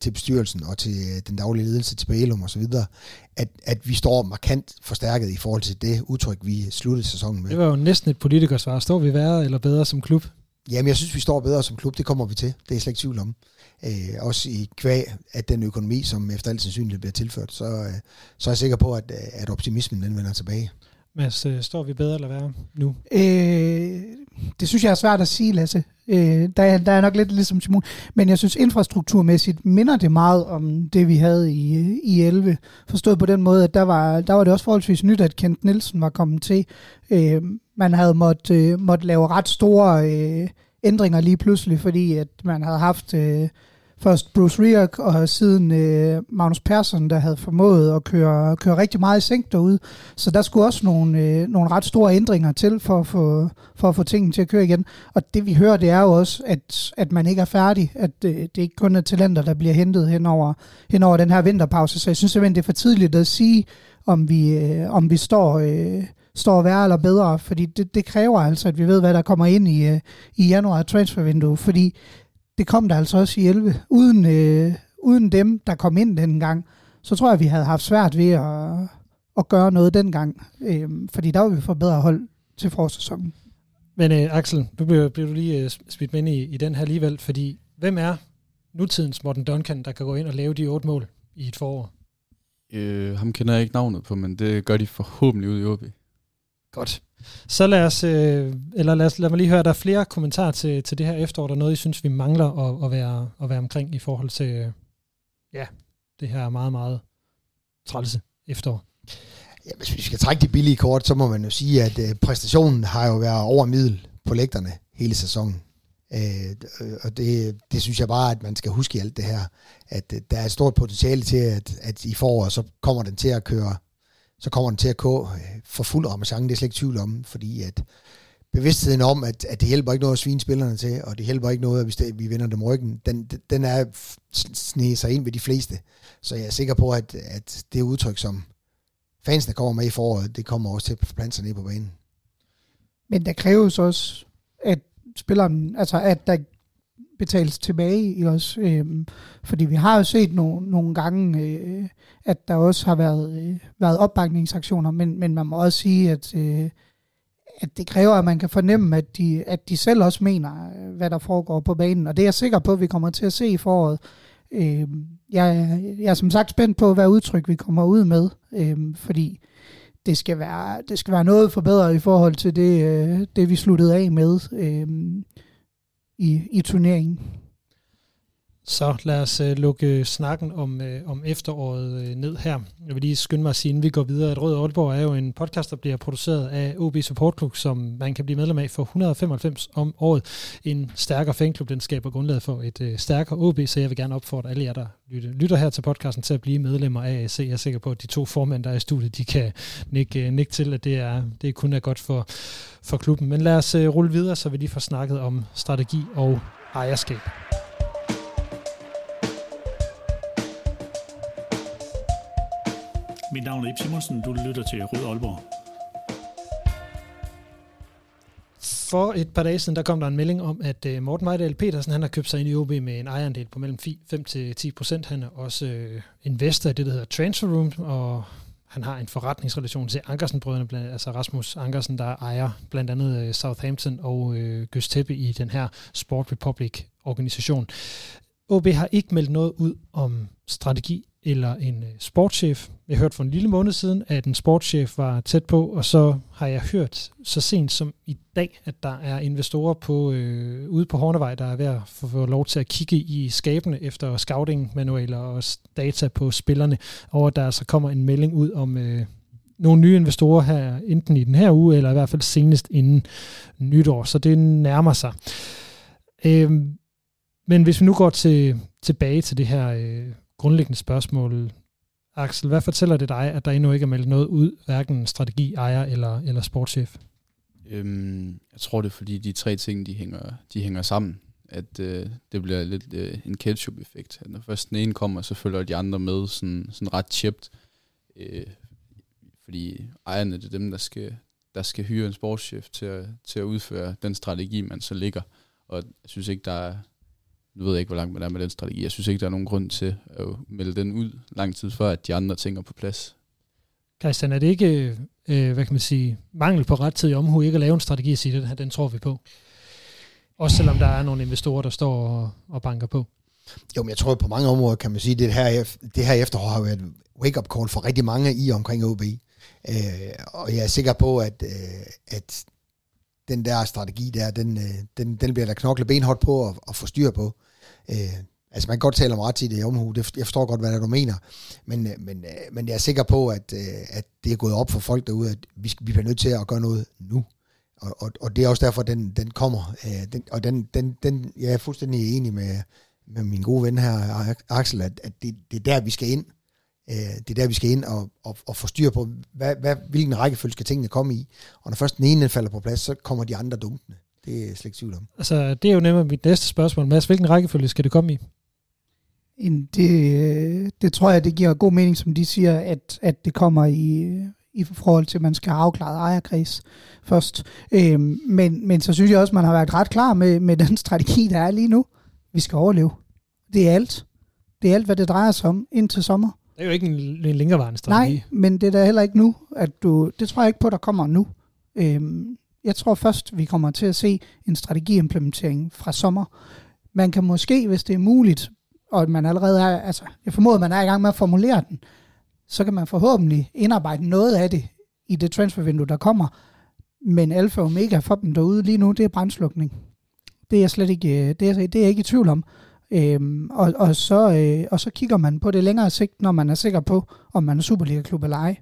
til bestyrelsen og til den daglige ledelse til Bælum og så videre, at vi står markant forstærket i forhold til det udtryk, vi sluttede sæsonen med. Det var jo næsten et politikersvar. Står vi værre eller bedre som klub? Jamen, jeg synes, vi står bedre som klub. Det kommer vi til. Det er jeg slet ikke tvivl om. Også i kvæg af den økonomi, som efter al sandsynlighed bliver tilført, så er jeg sikker på, at optimismen den vender tilbage. Mads, står vi bedre eller værre nu? Det synes jeg er svært at sige, Lasse. Der er nok lidt ligesom Simon. Men jeg synes, infrastrukturmæssigt minder det meget om det, vi havde i 11. Forstået på den måde, at der var det også forholdsvis nyt, at Kent Nielsen var kommet til. Man havde måtte lave ret store ændringer lige pludselig, fordi at man havde haft først Bruce Rioch og siden Magnus Persson, der havde formået at køre rigtig meget i sænk derude. Så der skulle også nogle ret store ændringer til for at få tingene til at køre igen. Og det vi hører, det er jo også, at man ikke er færdig, at det ikke kun er talenter, der bliver hentet hen over den her vinterpause. Så jeg synes simpelthen, det er for tidligt at sige, om vi står værre eller bedre, fordi det kræver altså, at vi ved, hvad der kommer ind i januar transfervindue, fordi det kom der altså også i 11. Uden dem, der kom ind dengang, så tror jeg, vi havde haft svært ved at gøre noget dengang, fordi der var vi for bedre hold til forsæsonen. Men Axel, nu bliver du lige spidt med ind i den her alligevel, fordi hvem er nutidens Morten Duncan, der kan gå ind og lave de 8 mål i et forår? Ham kender jeg ikke navnet på, men det gør de forhåbentlig ude i OB. Godt. Så lad mig lige høre, der er flere kommentarer til det her efterår, der er noget, I synes, vi mangler at være omkring i forhold til det her meget, meget trælse efterår. Ja, hvis vi skal trække de billige kort, så må man jo sige, at præstationen har jo været over middel på lægterne hele sæsonen. Og det synes jeg bare, at man skal huske i alt det her, at der er et stort potentiale til, at i foråret, så kommer den til at køre. Så kommer den til at gå for fuld ramachangen, det er slet ikke tvivl om, fordi at bevidstheden om, at det hjælper ikke noget at svine spillerne til, og det hjælper ikke noget, hvis vi vender dem ryggen, den er sneget sig ind ved de fleste. Så jeg er sikker på, at det udtryk, som fansene kommer med i foråret, det kommer også til at plante sig ned på banen. Men der kræves også, at spilleren, altså at der betales tilbage i os, fordi vi har jo set nogle gange, at der også har været opbakningsaktioner, men man må også sige, at det kræver, at man kan fornemme, at de selv også mener, hvad der foregår på banen, og det er jeg sikker på, at vi kommer til at se i foråret. Jeg er som sagt spændt på, hvad udtryk vi kommer ud med, fordi det skal være noget forbedret i forhold til det vi sluttede af med i turneringen. Så lad os lukke snakken om efteråret ned her. Jeg vil lige skynde mig at sige, inden vi går videre, at Rød Aalborg er jo en podcast, der bliver produceret af OB Support Club, som man kan blive medlem af for 195 om året. En stærkere fanklub, den skaber grundlaget for et stærkere OB, så jeg vil gerne opfordre alle jer, der lytter her til podcasten, til at blive medlemmer af AC. Jeg er sikker på, at de to formænd, der er i studiet, de kan nikke til, at det kun er godt for klubben. Men lad os rulle videre, så vi lige får snakket om strategi og ejerskab. Mit navn er Ip Simonsen, du lytter til Rød Aalborg. For et par dage siden, der kom der en melding om, at Morten Mejdahl Petersen, han har købt sig ind i OB med en ejerandel på mellem 5-10%. Han er også investor i det, der hedder Transfer Room, og han har en forretningsrelation til Ankersen-brødrene, altså Rasmus Ankersen, der ejer blandt andet Southampton og Göztepe i den her Sport Republic-organisation. OB har ikke meldt noget ud om strategi eller en sportschef. Jeg hørte for en lille måned siden, at en sportschef var tæt på, og så har jeg hørt så sent som i dag, at der er investorer på, ude på Hornevej, der er ved at få lov til at kigge i skabene efter scouting-manualer og data på spillerne, og at der altså kommer en melding ud om nogle nye investorer her, enten i den her uge, eller i hvert fald senest inden nytår, så det nærmer sig. Men hvis vi nu går tilbage til det her grundlæggende spørgsmål, Axel, hvad fortæller det dig, at der endnu ikke er meldt noget ud, hverken strategi, ejer eller sportschef? Jeg tror, det er fordi de tre ting, de hænger sammen. At det bliver lidt en ketchup-effekt. At når først den ene kommer, så følger de andre med sådan ret chipt. Fordi ejerne, det er dem, der skal hyre en sportschef til at udføre den strategi, man så ligger. Og jeg synes ikke, nu ved jeg ikke, hvor langt man er med den strategi. Jeg synes ikke, der er nogen grund til at melde den ud lang tid før, at de andre ting er på plads. Christian, er det ikke, hvad kan man sige, mangel på rettidig omhu ikke at lave en strategi og sige, den tror vi på? Også selvom der er nogle investorer, der står og banker på. Jo, men jeg tror på mange områder, kan man sige, det her efterår har været et wake-up call for rigtig mange i omkring OB. Og jeg er sikker på, at den der strategi der, den bliver der knoklet benhårdt på og få styr på. Altså man kan godt tale om rettidig omhu, jeg forstår godt, hvad du mener, men jeg er sikker på, at det er gået op for folk derude, at vi bliver nødt til at gøre noget nu. Og det er også derfor, den kommer. Jeg er fuldstændig enig med min gode ven her, Axel, at det er der, vi skal ind. Det er der, vi skal ind og få styr på, hvilken rækkefølge skal tingene komme i. Og når først den ene falder på plads, så kommer de andre dumpende. Det er jeg slet ikke tvivl om. Altså, det er jo nemlig mit næste spørgsmål. Mads, hvilken rækkefølge skal det komme i? Det tror jeg, det giver god mening, som de siger, at det kommer i forhold til, at man skal have afklaret ejerkreds først. Men så synes jeg også, man har været ret klar med den strategi, der er lige nu. Vi skal overleve. Det er alt. Det er alt, hvad det drejer sig om indtil sommer. Det er jo ikke en længerevarende strategi. Nej, men det er da heller ikke nu. Det tror jeg ikke på, der kommer nu. Jeg tror først, vi kommer til at se en strategiimplementering fra sommer. Man kan måske, hvis det er muligt, og man allerede er, altså, jeg formoder, man er i gang med at formulere den, så kan man forhåbentlig indarbejde noget af det i det transfervindue, der kommer. Men alfa og omega for dem derude lige nu, det er brandslukning. Det er jeg slet ikke, det er jeg ikke i tvivl om. Og så kigger man på det længere sigt, når man er sikker på, om man er Superliga-klub eller ej.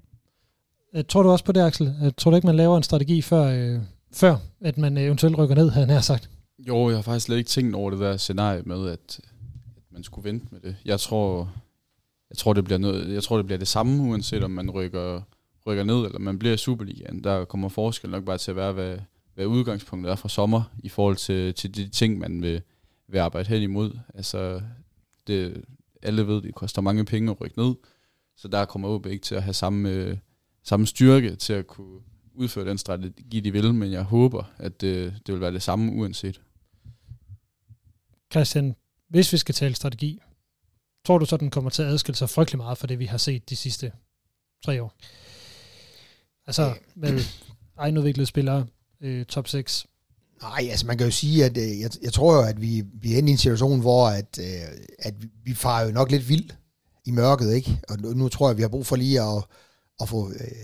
Tror du også på det, Axel? Tror du ikke, man laver en strategi før at man eventuelt rykker ned, havde han her sagt? Jo, jeg har faktisk slet ikke tænkt over det der scenarie med, at man skulle vente med det. Jeg tror, det bliver noget, jeg tror, det bliver det samme, uanset om man rykker ned, eller man bliver Superligaen. Der kommer forskel nok bare til at være, hvad udgangspunktet er fra sommer, i forhold til de ting, man vil arbejde hen imod. Altså, alle ved, det koster mange penge at rykke ned, så der kommer OB ikke til at have samme styrke til at kunne udføre den strategi, de vil, men jeg håber, at det vil være det samme uanset. Christian, hvis vi skal tale strategi, tror du så, den kommer til at adskille sig frygtelig meget fra det, vi har set de sidste 3 år? Altså, med egenudviklede spillere, top 6. Nej, altså man kan jo sige, at jeg tror jo, at vi er inde i en situation, hvor at vi farer jo nok lidt vildt i mørket, ikke? Og nu tror jeg, at vi har brug for lige at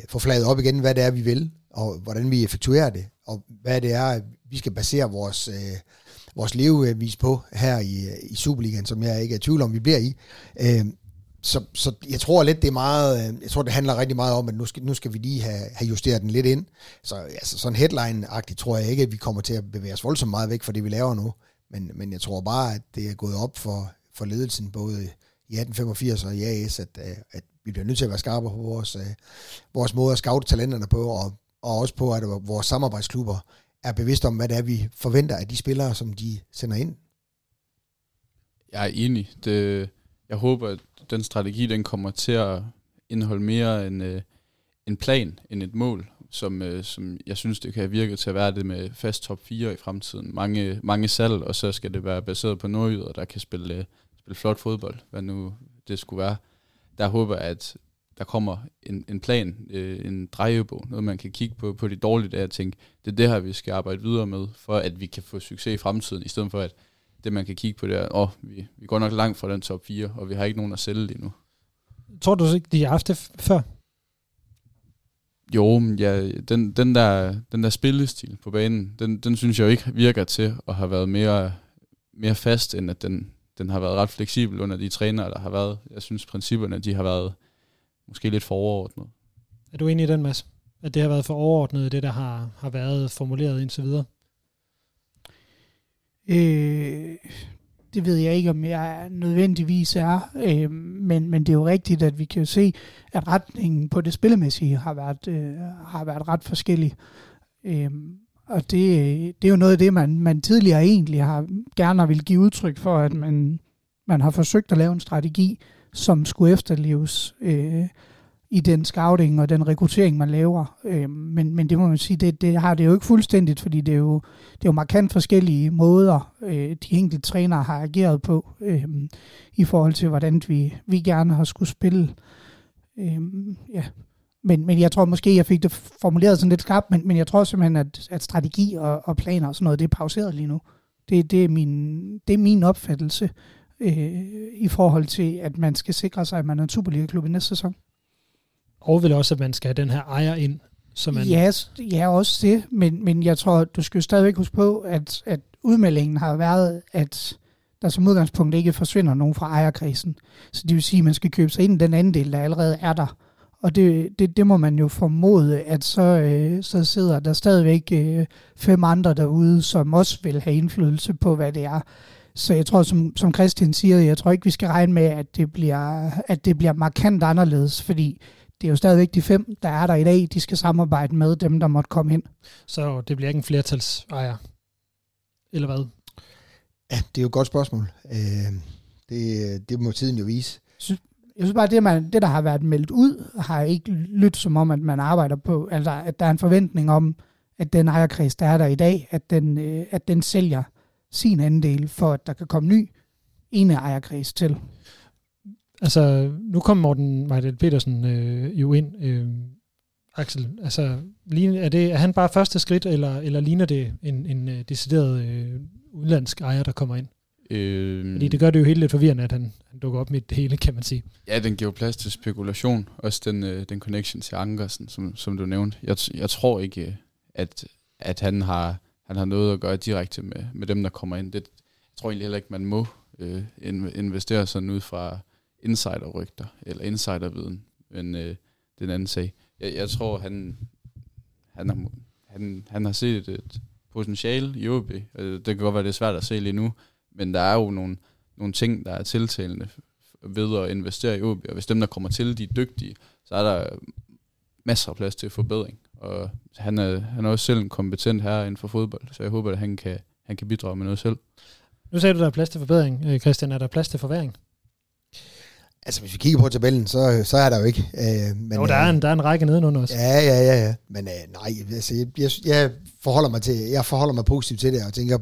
få flaget op igen, hvad det er, vi vil, og hvordan vi effektuerer det, og hvad det er, vi skal basere vores levevis på her i Superligaen, som jeg ikke er i tvivl om, vi bliver i. Så jeg tror lidt, det er meget, jeg tror det handler rigtig meget om, at nu skal vi lige have justeret den lidt ind. Så altså, sådan headline-agtigt tror jeg ikke, at vi kommer til at bevæge os voldsomt meget væk fra det, vi laver nu. Men jeg tror bare, at det er gået op for ledelsen, både i 1885 og i AS, at vi bliver nødt til at være skarpe på vores måde at scoute talenterne på, og også på, at vores samarbejdsklubber er bevidste om, hvad det er, vi forventer af de spillere, som de sender ind. Jeg er enig. Jeg håber, at den strategi, den kommer til at indeholde mere en plan end et mål, som jeg synes, det kan virke til at være det med fast top 4 i fremtiden. Mange salg, og så skal det være baseret på nordjyder, der kan spille flot fodbold, hvad nu det skulle være. Der håber jeg, at der kommer en plan, en drejebog, noget man kan kigge på de dårlige dage og tænke, det er det her, vi skal arbejde videre med, for at vi kan få succes i fremtiden, i stedet for at det, man kan kigge på, det er, vi går nok langt fra den top 4, og vi har ikke nogen at sælge lige nu. Tror du ikke, de har haft det før? Jo, men ja, den der spillestil på banen, den synes jeg jo ikke virker til at have været mere fast, end at den har været ret fleksibel under de trænere, der har været. Jeg synes, principperne de har været måske lidt for overordnet. Er du enig i den, Mads? At det har været for overordnet, det der har været formuleret indtil videre? Det ved jeg ikke, om jeg nødvendigvis er, men det er jo rigtigt, at vi kan jo se, at retningen på det spillemæssige har været ret forskellig. Og det er jo noget af det, man tidligere egentlig har gerne vil give udtryk for, at man har forsøgt at lave en strategi, som skulle efterleves i den scouting og den rekruttering, man laver. Men det må man sige, det har det jo ikke fuldstændigt, fordi det er jo markant forskellige måder, de enkelte trænere har ageret på, i forhold til, hvordan vi gerne har skulle spille. Ja. Men jeg tror måske, jeg fik det formuleret sådan lidt skarpt, men jeg tror simpelthen, at strategi og planer og sådan noget, det er pauseret lige nu. Det er min opfattelse i forhold til, at man skal sikre sig, at man er en Superliga-klub i næste sæson. Og vel også, at man skal have den her ejer ind? Så man... Ja, også det. Men jeg tror, du skal stadigvæk huske på, at udmeldingen har været, at der som udgangspunkt ikke forsvinder nogen fra ejerkrisen. Så det vil sige, at man skal købe sig ind i den anden del, der allerede er der. Og det må man jo formode, at så sidder der stadigvæk 5 andre derude, som også vil have indflydelse på, hvad det er. Så jeg tror, som Christian siger, jeg tror ikke, vi skal regne med, at det bliver markant anderledes, fordi det er jo stadigvæk de 5, der er der i dag, de skal samarbejde med dem, der måtte komme ind. Så det bliver ikke en flertalsejer, eller hvad? Ja, det er jo et godt spørgsmål. Det må tiden jo vise. Jeg synes bare, at det, der har været meldt ud, har ikke lyttet som om, at man arbejder på, altså at der er en forventning om, at den ejerkreds, der er der i dag, at den sælger sin andel, for at der kan komme ny ene ejerkreds til. Altså, nu kom Morten Mejdahl Petersen jo ind, Axel. Altså, er han bare første skridt, eller ligner det en decideret udenlandsk ejer, der kommer ind? Fordi det gør det jo helt lidt forvirrende, at han dukker op med det hele, kan man sige. Ja, den giver plads til spekulation. Også den connection til Ankersen, som du nævnte. Jeg tror ikke, at han har noget at gøre direkte med dem, der kommer ind. Det, jeg tror egentlig heller ikke, man må investere sådan ud fra insiderrygter eller insiderviden, men den anden sag. Jeg tror, han har set et potentiale i OB. Det kan godt være, det er svært at se lige nu, men der er jo nogle ting, der er tiltalende ved at investere i OB, og hvis dem, der kommer til, de er dygtige, så er der masser af plads til forbedring, og han er også selv en kompetent herre inden for fodbold, så jeg håber, at han kan bidrage med noget selv. Nu sagde du, der er plads til forbedring, Christian. Er der plads til forværring? Altså, hvis vi kigger på tabellen, så er der jo ikke. Men, jo, der er en række nedenunder også. Ja. Men nej, altså, jeg forholder mig positivt til det, og tænker,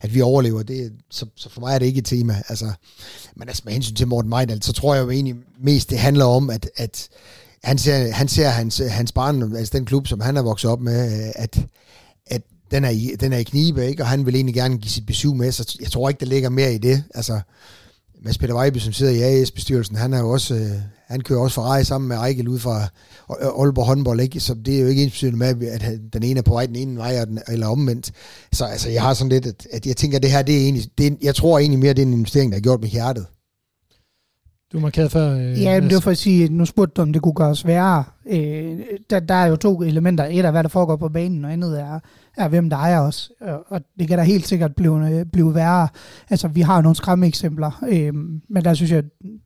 at vi overlever det. Så for mig er det ikke et tema. Altså, men altså, med hensyn til Morten Mejdahl, så tror jeg jo egentlig mest, det handler om, at han ser hans barn, altså den klub, som han har vokset op med, at den er i knibe, ikke? Og han vil egentlig gerne give sit besøg med, så jeg tror ikke, der ligger mere i det. Altså, Mads Peter Vejby, som sidder i AS-bestyrelsen, han kører også Ferrari sammen med Ejkel ud fra Aalborg håndbold, ikke? Så det er jo ikke ensbetydende med, at den ene er på vej den ene vej, eller omvendt. Så altså, jeg har sådan lidt, at jeg tænker, at det her, det er egentlig, jeg tror egentlig mere, det er en investering, der er gjort med hjertet. Du markerede før. Ja, men det var for at sige, nu spurgte du, om det kunne gøres værre. Der er jo 2 elementer. Et er, hvad der foregår på banen, og andet er hvem der ejer os. Og det kan da helt sikkert blive værre. Altså, vi har jo nogle skræmme eksempler. Men der synes jeg,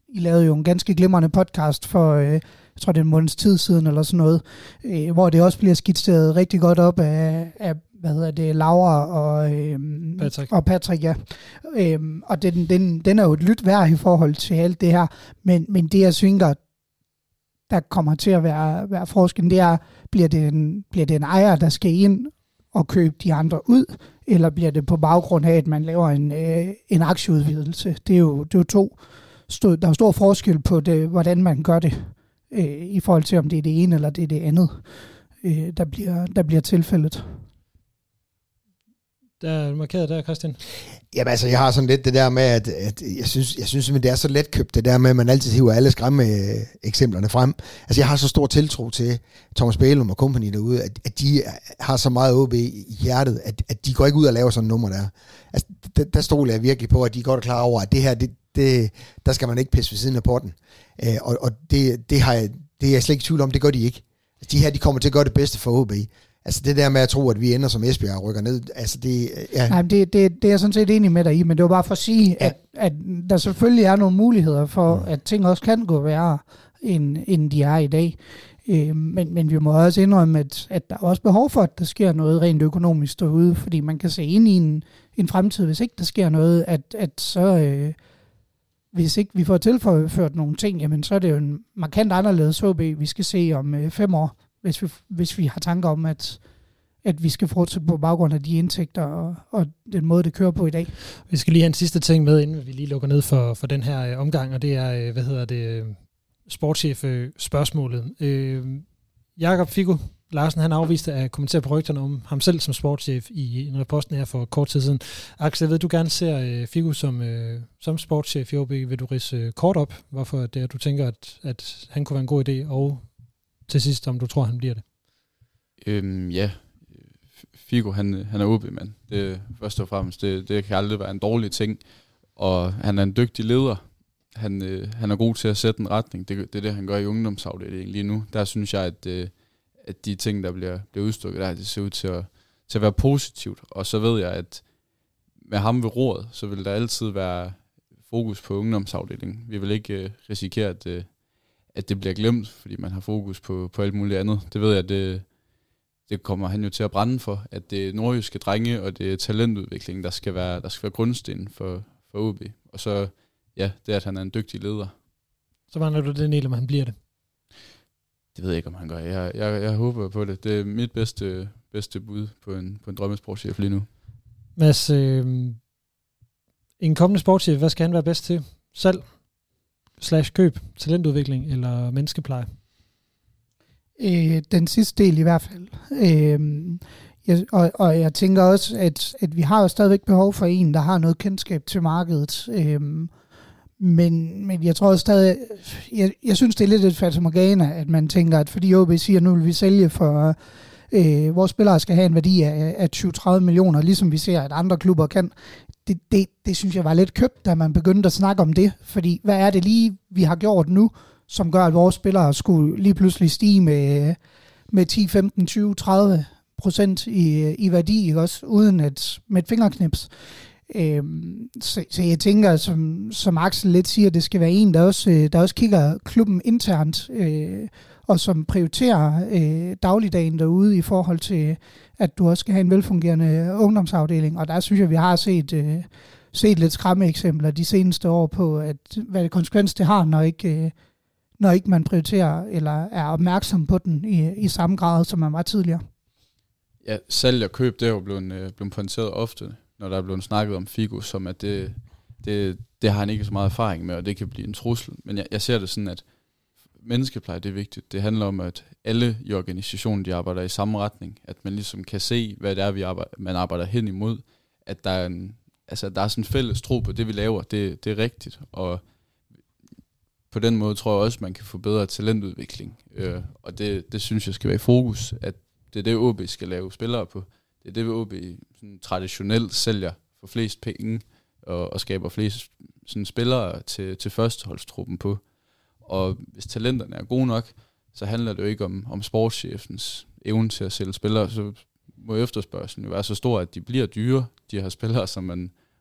I lavede jo en ganske glimrende podcast for, jeg tror det er en måneds tid siden, eller sådan noget, hvor det også bliver skitseret rigtig godt op af Laura og Patrick, ja. Og den er jo et lyt værd i forhold til alt det her, men det, jeg synes, der kommer til at være forskellen, det er, bliver det en ejer, der skal ind og købe de andre ud, eller bliver det på baggrund af, at man laver en aktieudvidelse? Det er jo 2. Der er stor forskel på det, hvordan man gør det, i forhold til, om det er det ene eller det er det andet, der bliver tilfældet. der er markeret der, Christian? Jamen altså, jeg har sådan lidt det der med, at jeg synes simpelthen, det er så letkøbt, det der med, at man altid hiver alle skræmme eksemplerne frem. Altså, jeg har så stor tiltro til Thomas Bælum og company derude, at de har så meget OB i hjertet, at de går ikke ud og laver sådan et nummer der. Altså, der stoler jeg virkelig på, at de er godt klar over, at det her, der skal man ikke pisse ved siden af porten. Og det er jeg slet ikke i tvivl om, det gør de ikke. De her, de kommer til at gøre det bedste for OB. Altså det der med at tro, at vi ender som Esbjerg og rykker ned, altså det... Ja. Nej, det er jeg sådan set enig med dig i, men det var bare for at sige, ja, at der selvfølgelig er nogle muligheder for, ja, at ting også kan gå værre, end de er i dag. Men vi må også indrømme, at der er også behov for, at der sker noget rent økonomisk derude, fordi man kan se ind i en fremtid, hvis ikke der sker noget, at så... Hvis ikke vi får tilført nogle ting, jamen så er det jo en markant anderledes OB, vi skal se om 5 år, hvis vi har tanker om, at vi skal fortsætte på baggrund af de indtægter og den måde, det kører på i dag. Vi skal lige have en sidste ting med, inden vi lige lukker ned for den her omgang, og det er, sportschef-spørgsmålet. Jakob Figo Larsen, han afviste at kommentere på rygterne om ham selv som sportschef i en reposten her for kort tid siden. Axel, jeg ved, du gerne ser Figo som sportschef i OB. Vil du ridse kort op, hvorfor det er, du tænker, at han kunne være en god idé, og til sidst, om du tror, han bliver det? Ja, Figo, han er OB-mand. Det, først og fremmest, det kan aldrig være en dårlig ting. Og han er en dygtig leder. Han er god til at sætte en retning. Det er det, han gør i ungdomsafdelingen lige nu. Der synes jeg, at de ting, der bliver udstukket der, det ser ud til at være positivt. Og så ved jeg, at med ham ved roret, så vil der altid være fokus på ungdomsafdelingen. Vi vil ikke risikere, at det bliver glemt, fordi man har fokus på alt muligt andet. Det ved jeg, at det kommer han jo til at brænde for, at det er nordjyske drenge, og det er talentudvikling, der skal være grundsten for OB. Og så, ja, det er, at han er en dygtig leder. Så mangler du den del, om han bliver det? Det ved jeg ikke, om han gør. Jeg håber på det. Det er mit bedste bud på en drømmesportschef lige nu. Mads, en kommende sportschef, hvad skal han være bedst til? Salg, køb, talentudvikling eller menneskepleje? Den sidste del i hvert fald. Og jeg tænker også, at vi har jo stadigvæk behov for en, der har noget kendskab til markedet. Men jeg tror stadig, jeg synes, det er lidt et fatamorgana, at man tænker, at fordi OB siger, at nu vil vi sælge for, vores spillere skal have en værdi af 20-30 millioner, ligesom vi ser, at andre klubber kan. Det synes jeg var lidt købt, da man begyndte at snakke om det, fordi hvad er det lige, vi har gjort nu, som gør, at vores spillere skulle lige pludselig stige med 10, 15, 20, 30% i værdi, også uden at med et fingerknips. Så jeg tænker, som Axel lidt siger, det skal være en, der også kigger klubben internt, og som prioriterer dagligdagen derude i forhold til, at du også skal have en velfungerende ungdomsafdeling. Og der synes jeg, vi har set lidt skræmme eksempler de seneste år på, at hvad konsekvens det har, når ikke man prioriterer eller er opmærksom på den i samme grad, som man var tidligere. Ja, salg og køb, det er jo blevet pointeret ofte, når der er blevet snakket om Figo, som at det har han ikke så meget erfaring med, og det kan blive en trussel. Men jeg ser det sådan, at menneskepleje, det er vigtigt. Det handler om, at alle i organisationen, de arbejder i samme retning, at man ligesom kan se, hvad det er, man arbejder hen imod, at der er sådan en fælles tro på, det vi laver, det er rigtigt, og på den måde tror jeg også, man kan få bedre talentudvikling, og det synes jeg skal være i fokus, at det er det, OB skal lave spillere på. Det er det, OB sådan traditionelt sælger for flest penge og skaber flest sådan spillere til førsteholdstruppen på. Og hvis talenterne er gode nok, så handler det jo ikke om sportschefens evne til at sælge spillere. Så må efterspørgselen jo være så stor, at de bliver dyre, de her spillere, som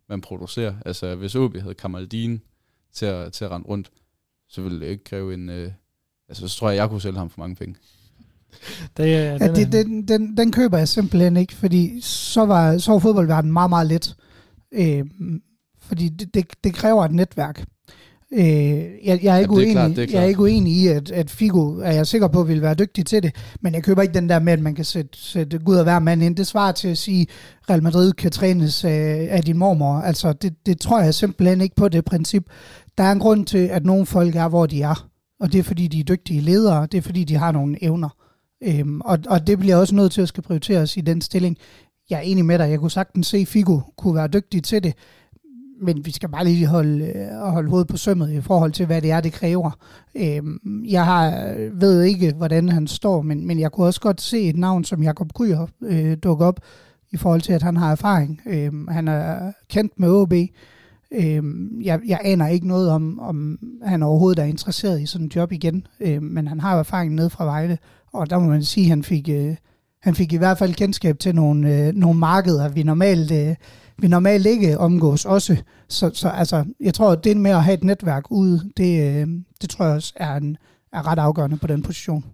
man producerer. Altså hvis OB havde Kamaldin til at rende rundt, så ville det ikke kræve en... så tror jeg kunne sælge ham for mange penge. Den køber jeg simpelthen ikke, fordi så var fodboldverdenen meget, meget let. Fordi det kræver et netværk. Jeg er ikke uenig i, at Figo, er jeg sikker på, vil være dygtig til det, men jeg køber ikke den der med, at man kan sætte Gud og hver mand ind. Det svarer til at sige, Real Madrid kan trænes af din mormor. Altså, det tror jeg simpelthen ikke på, det princip. Der er en grund til, at nogle folk er, hvor de er. Og det er, fordi de er dygtige ledere, det er, fordi de har nogle evner. Og det bliver også nødt til at skal prioriteres i den stilling. Jeg er enig med dig. Jeg kunne sagtens se, at Figo kunne være dygtig til det. Men vi skal bare lige holde hovedet på sømmet i forhold til, hvad det er, det kræver. Jeg ved ikke, hvordan han står, men jeg kunne også godt se et navn, som Jakob Kryger dukke op, i forhold til, at han har erfaring. Han er kendt med OB. Jeg aner ikke noget om han overhovedet er interesseret i sådan et job igen, men han har erfaring ned fra Vejle, og der må man sige, at han fik i hvert fald kendskab til nogle markeder, vi normalt ikke omgås også. Så altså, jeg tror, at det med at have et netværk ude, det tror jeg også er ret afgørende på den position.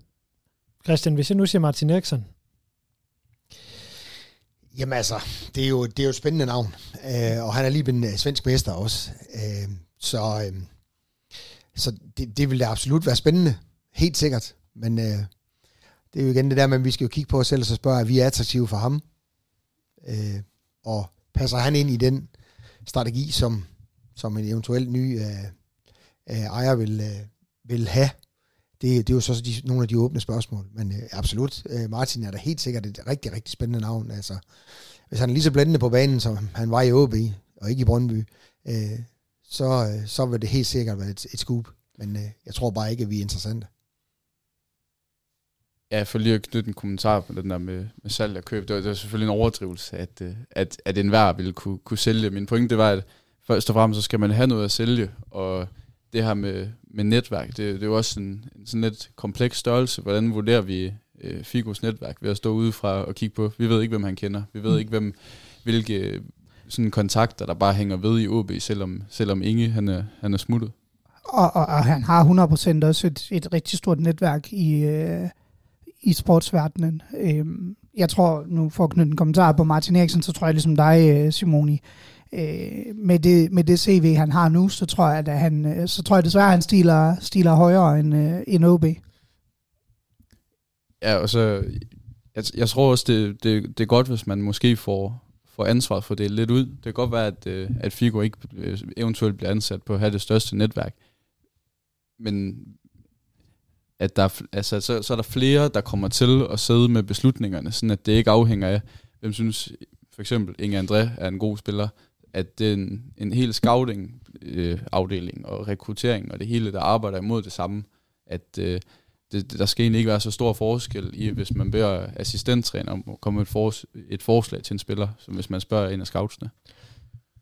Christian, hvis jeg nu siger Martin Ericsson. Jamen altså, det er jo et spændende navn, og han er lige en svensk mester også, så det vil da absolut være spændende, helt sikkert, men det er jo igen det der, men vi skal jo kigge på os selv og så spørge, er vi attraktive for ham, og passer han ind i den strategi, som en eventuel ny ejer vil have? Det er jo så nogle af de åbne spørgsmål, men absolut, Martin er da helt sikkert et rigtig, rigtig spændende navn. Altså, hvis han er lige så blændende på banen, som han var i OB, og ikke i Brøndby, så vil det helt sikkert være et scoop, men jeg tror bare ikke, at vi er interessante. Ja, for lige at knytte en kommentar på den der med salg og køb, det var selvfølgelig en overdrivelse, at enhver ville kunne sælge. Min pointe var, at først og fremmest, så skal man have noget at sælge, og det her med netværk, det er jo også en sådan lidt kompleks størrelse. Hvordan vurderer vi Figos netværk ved at stå udefra og kigge på? Vi ved ikke, hvem han kender. Vi ved ikke, hvilke sådan kontakter, der bare hænger ved i OB, selvom Inge han er smuttet. Og han har 100% også et rigtig stort netværk i sportsverdenen. Jeg tror, nu for at knytte en kommentar på Martin Ericsson, så tror jeg ligesom dig, Simoni, med det CV, han har nu, så tror jeg, at han desværre, han stiler højere end OB. Ja, og så jeg tror også, det er godt, hvis man måske får ansvaret for det lidt ud. Det kan godt være, at Figo ikke eventuelt bliver ansat på at have det største netværk. Men at der, altså, så er der flere, der kommer til at sidde med beslutningerne, sådan at det ikke afhænger af, hvem synes for eksempel Inge André er en god spiller, at det er en hel scouting-afdeling og rekruttering og det hele, der arbejder imod det samme, at der skal egentlig ikke være så stor forskel i, hvis man beder assistenttræner om at komme med et forslag til en spiller, som hvis man spørger en af scoutsene.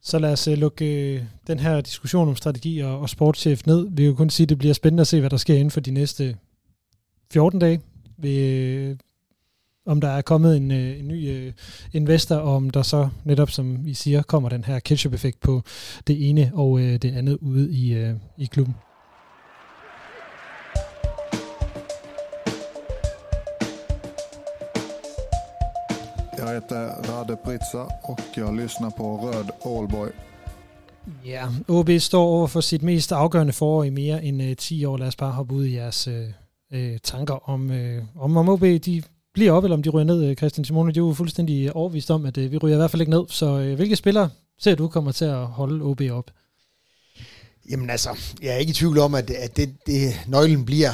Så lad os lukke den her diskussion om strategi og sportschef ned. Vi kan kun sige, at det bliver spændende at se, hvad der sker inden for de næste 14 dage, om der er kommet en ny investor, og om der så netop, som vi siger, kommer den her ketchup-effekt på det ene og det andet ude i klubben. Jeg hedder Rade Pritsa, og jeg lytter på Rød Aalborg. Ja, OB står over for sit mest afgørende forår i mere end 10 år. Lad os bare hoppe ud i jeres tanker om OB. De bliver op, eller om de ryger ned, Christian Simoni. Det er jo fuldstændig overvist om, at vi ryger i hvert fald ikke ned. Så hvilke spillere ser du kommer til at holde OB op? Jamen altså, jeg er ikke i tvivl om, at det nøglen bliver,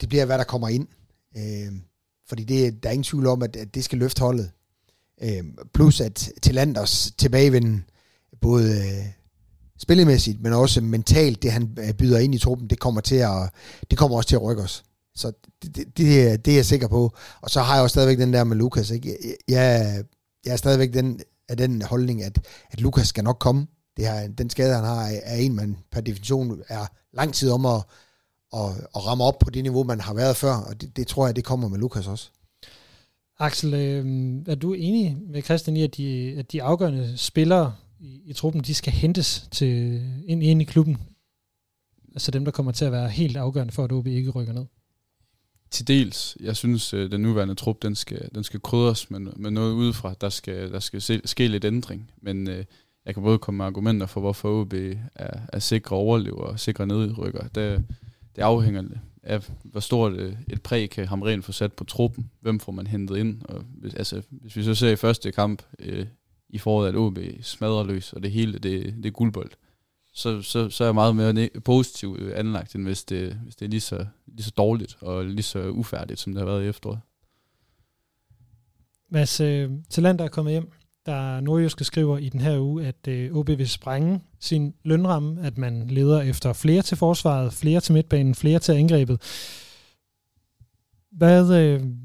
det bliver, hvad der kommer ind. Fordi der er ingen tvivl om, at det skal løfte holdet. Plus at Landers tilbagevinden, både spillemæssigt, men også mentalt, det han byder ind i truppen, det kommer også til at rykke os. Så det er jeg sikker på. Og så har jeg jo stadigvæk den der med Lukas. Ikke? Jeg er stadigvæk af den holdning, at Lukas skal nok komme. Den skade, han har, er en, man per definition er lang tid om at ramme op på det niveau, man har været før. Og det tror jeg, det kommer med Lukas også. Axel, er du enig med Christian i, at de afgørende spillere i truppen, de skal hentes ind i klubben? Altså dem, der kommer til at være helt afgørende for, at OB ikke rykker ned? Til dels. Jeg synes, den nuværende trup, den skal krydres med noget udefra. Der skal ske lidt ændring. Men jeg kan både komme med argumenter for, hvorfor OB er sikre overlever og sikre nedrykker. Det afhænger af, hvor stort et præg kan Hamrén få sat på truppen. Hvem får man hentet ind? Og hvis vi så ser i første kamp i foråret, at OB smadrer løs, og det hele, det er guldbold. Så er jeg meget mere positivt anlagt, end hvis det er lige så dårligt og lige så ufærdigt, som det har været i efteråret. Mads Talander er kommet hjem, der Nordjyske skriver i den her uge, at OB vil sprænge sin lønramme, at man leder efter flere til forsvaret, flere til midtbanen, flere til angrebet.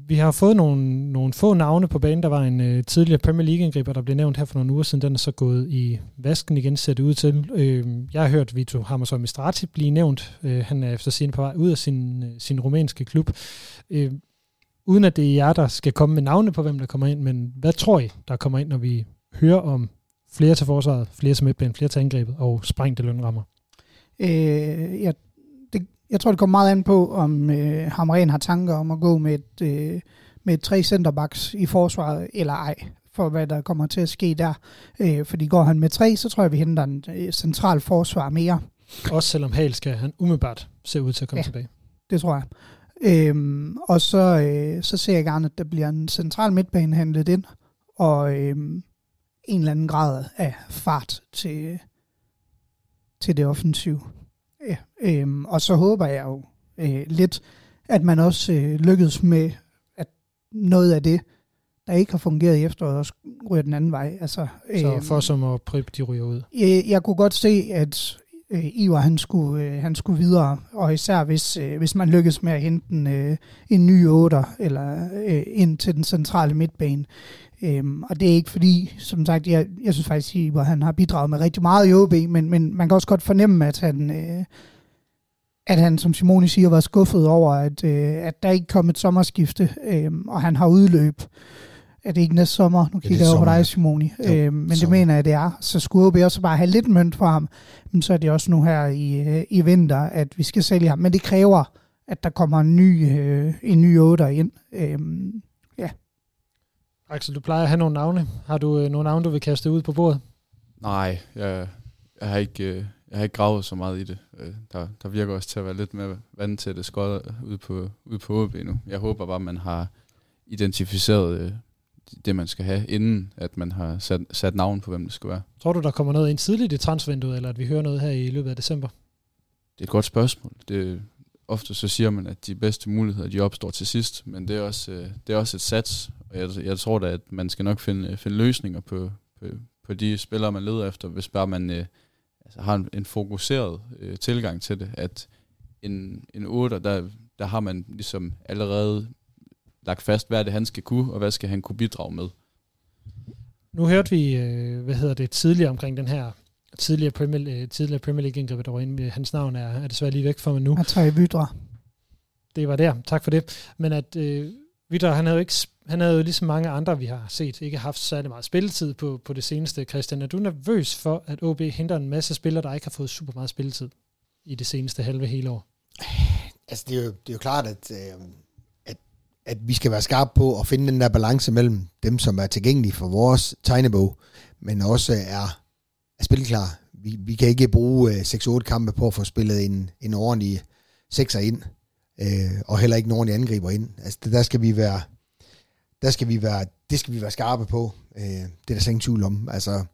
Vi har fået nogle få navne på banen. Der var en tidligere Premier League-angriber, der blev nævnt her for nogle uger siden. Den er så gået i vasken igen, ser det ud til. Jeg har hørt Vito Hammershøi Mistrati blive nævnt. Han er eftersigende på vej ud af sin rumænske klub. Uden at det er jer, der skal komme med navne på, hvem der kommer ind, men hvad tror I, der kommer ind, når vi hører om flere til forsvaret, flere til midtbanen, flere til angrebet og sprængte lønrammer? Jeg tror, det kommer meget an på, om Hamrén har tanker om at gå med med 3 centerbacks i forsvaret eller ej, for hvad der kommer til at ske der. Fordi går han med 3, så tror jeg, vi henter en central forsvar mere. Også selvom Hal skal han umiddelbart se ud til at komme tilbage. Det tror jeg. Og så ser jeg gerne, at der bliver en central midtbane handlet ind, og en eller anden grad af fart til det offensive. Ja, og så håber jeg jo lidt, at man også lykkedes med, at noget af det, der ikke har fungeret i efteråret, også ryger den anden vej. Altså, så Fossum og Prip, de ryger ud? Jeg kunne godt se, at Iver han skulle videre, og især hvis man lykkes med at hente en ny 8'er, eller ind til den centrale midtbane. Og det er ikke fordi, som sagt, jeg synes faktisk, at Iver, han har bidraget med rigtig meget i OB, men man kan også godt fornemme, at han, som Simoni siger, var skuffet over, at der ikke kom et sommerskifte, og han har udløb. Er det ikke næste sommer? Nu kigger jeg over på dig, Simoni. Men sommer. Det mener jeg, det er. Så skulle OB også bare have lidt mønt for ham. Men så er det også nu her i vinter, at vi skal sælge ham. Men det kræver, at der kommer en ny 8'er ind. Ja. Axel, du plejer at have nogle navne. Har du nogle navne, du vil kaste ud på bordet? Nej, jeg har ikke... Jeg har ikke gravet så meget i det. Der virker også til at være lidt mere vant til det skodder ude på OB nu. Jeg håber bare, man har identificeret det, man skal have, inden at man har sat navn på, hvem det skal være. Tror du, der kommer noget ind tidligt i transfervinduet, eller at vi hører noget her i løbet af december? Det er et godt spørgsmål. Ofte så siger man, at de bedste muligheder, de opstår til sidst, men det er også et sats, og jeg tror da, at man skal nok finde løsninger på de spillere, man leder efter, hvis bare man... har en fokuseret tilgang til det, at en 8'er, der har man ligesom allerede lagt fast, hvad det han skal kunne, og hvad skal han kunne bidrage med. Nu hørte vi, tidligere omkring den her tidligere Premier League-indgriber, der var inde. Hans navn er desværre lige væk for mig nu. Det var der, tak for det. Men at Vydra, han havde jo ligesom mange andre, vi har set, ikke haft særlig meget spilletid på det seneste. Christian, er du nervøs for, at OB henter en masse spillere, der ikke har fået super meget spilletid i det seneste hele år? Altså, det er jo klart, at vi skal være skarpe på at finde den der balance mellem dem, som er tilgængelige for vores tegnebog, men også er spilklar. Vi kan ikke bruge 6-8 kampe på at få spillet en ordentlig 6'er ind, og heller ikke en ordentlig angriber ind. Altså, det skal vi være skarpe på. Det er der slet ingen tvivl om. Altså,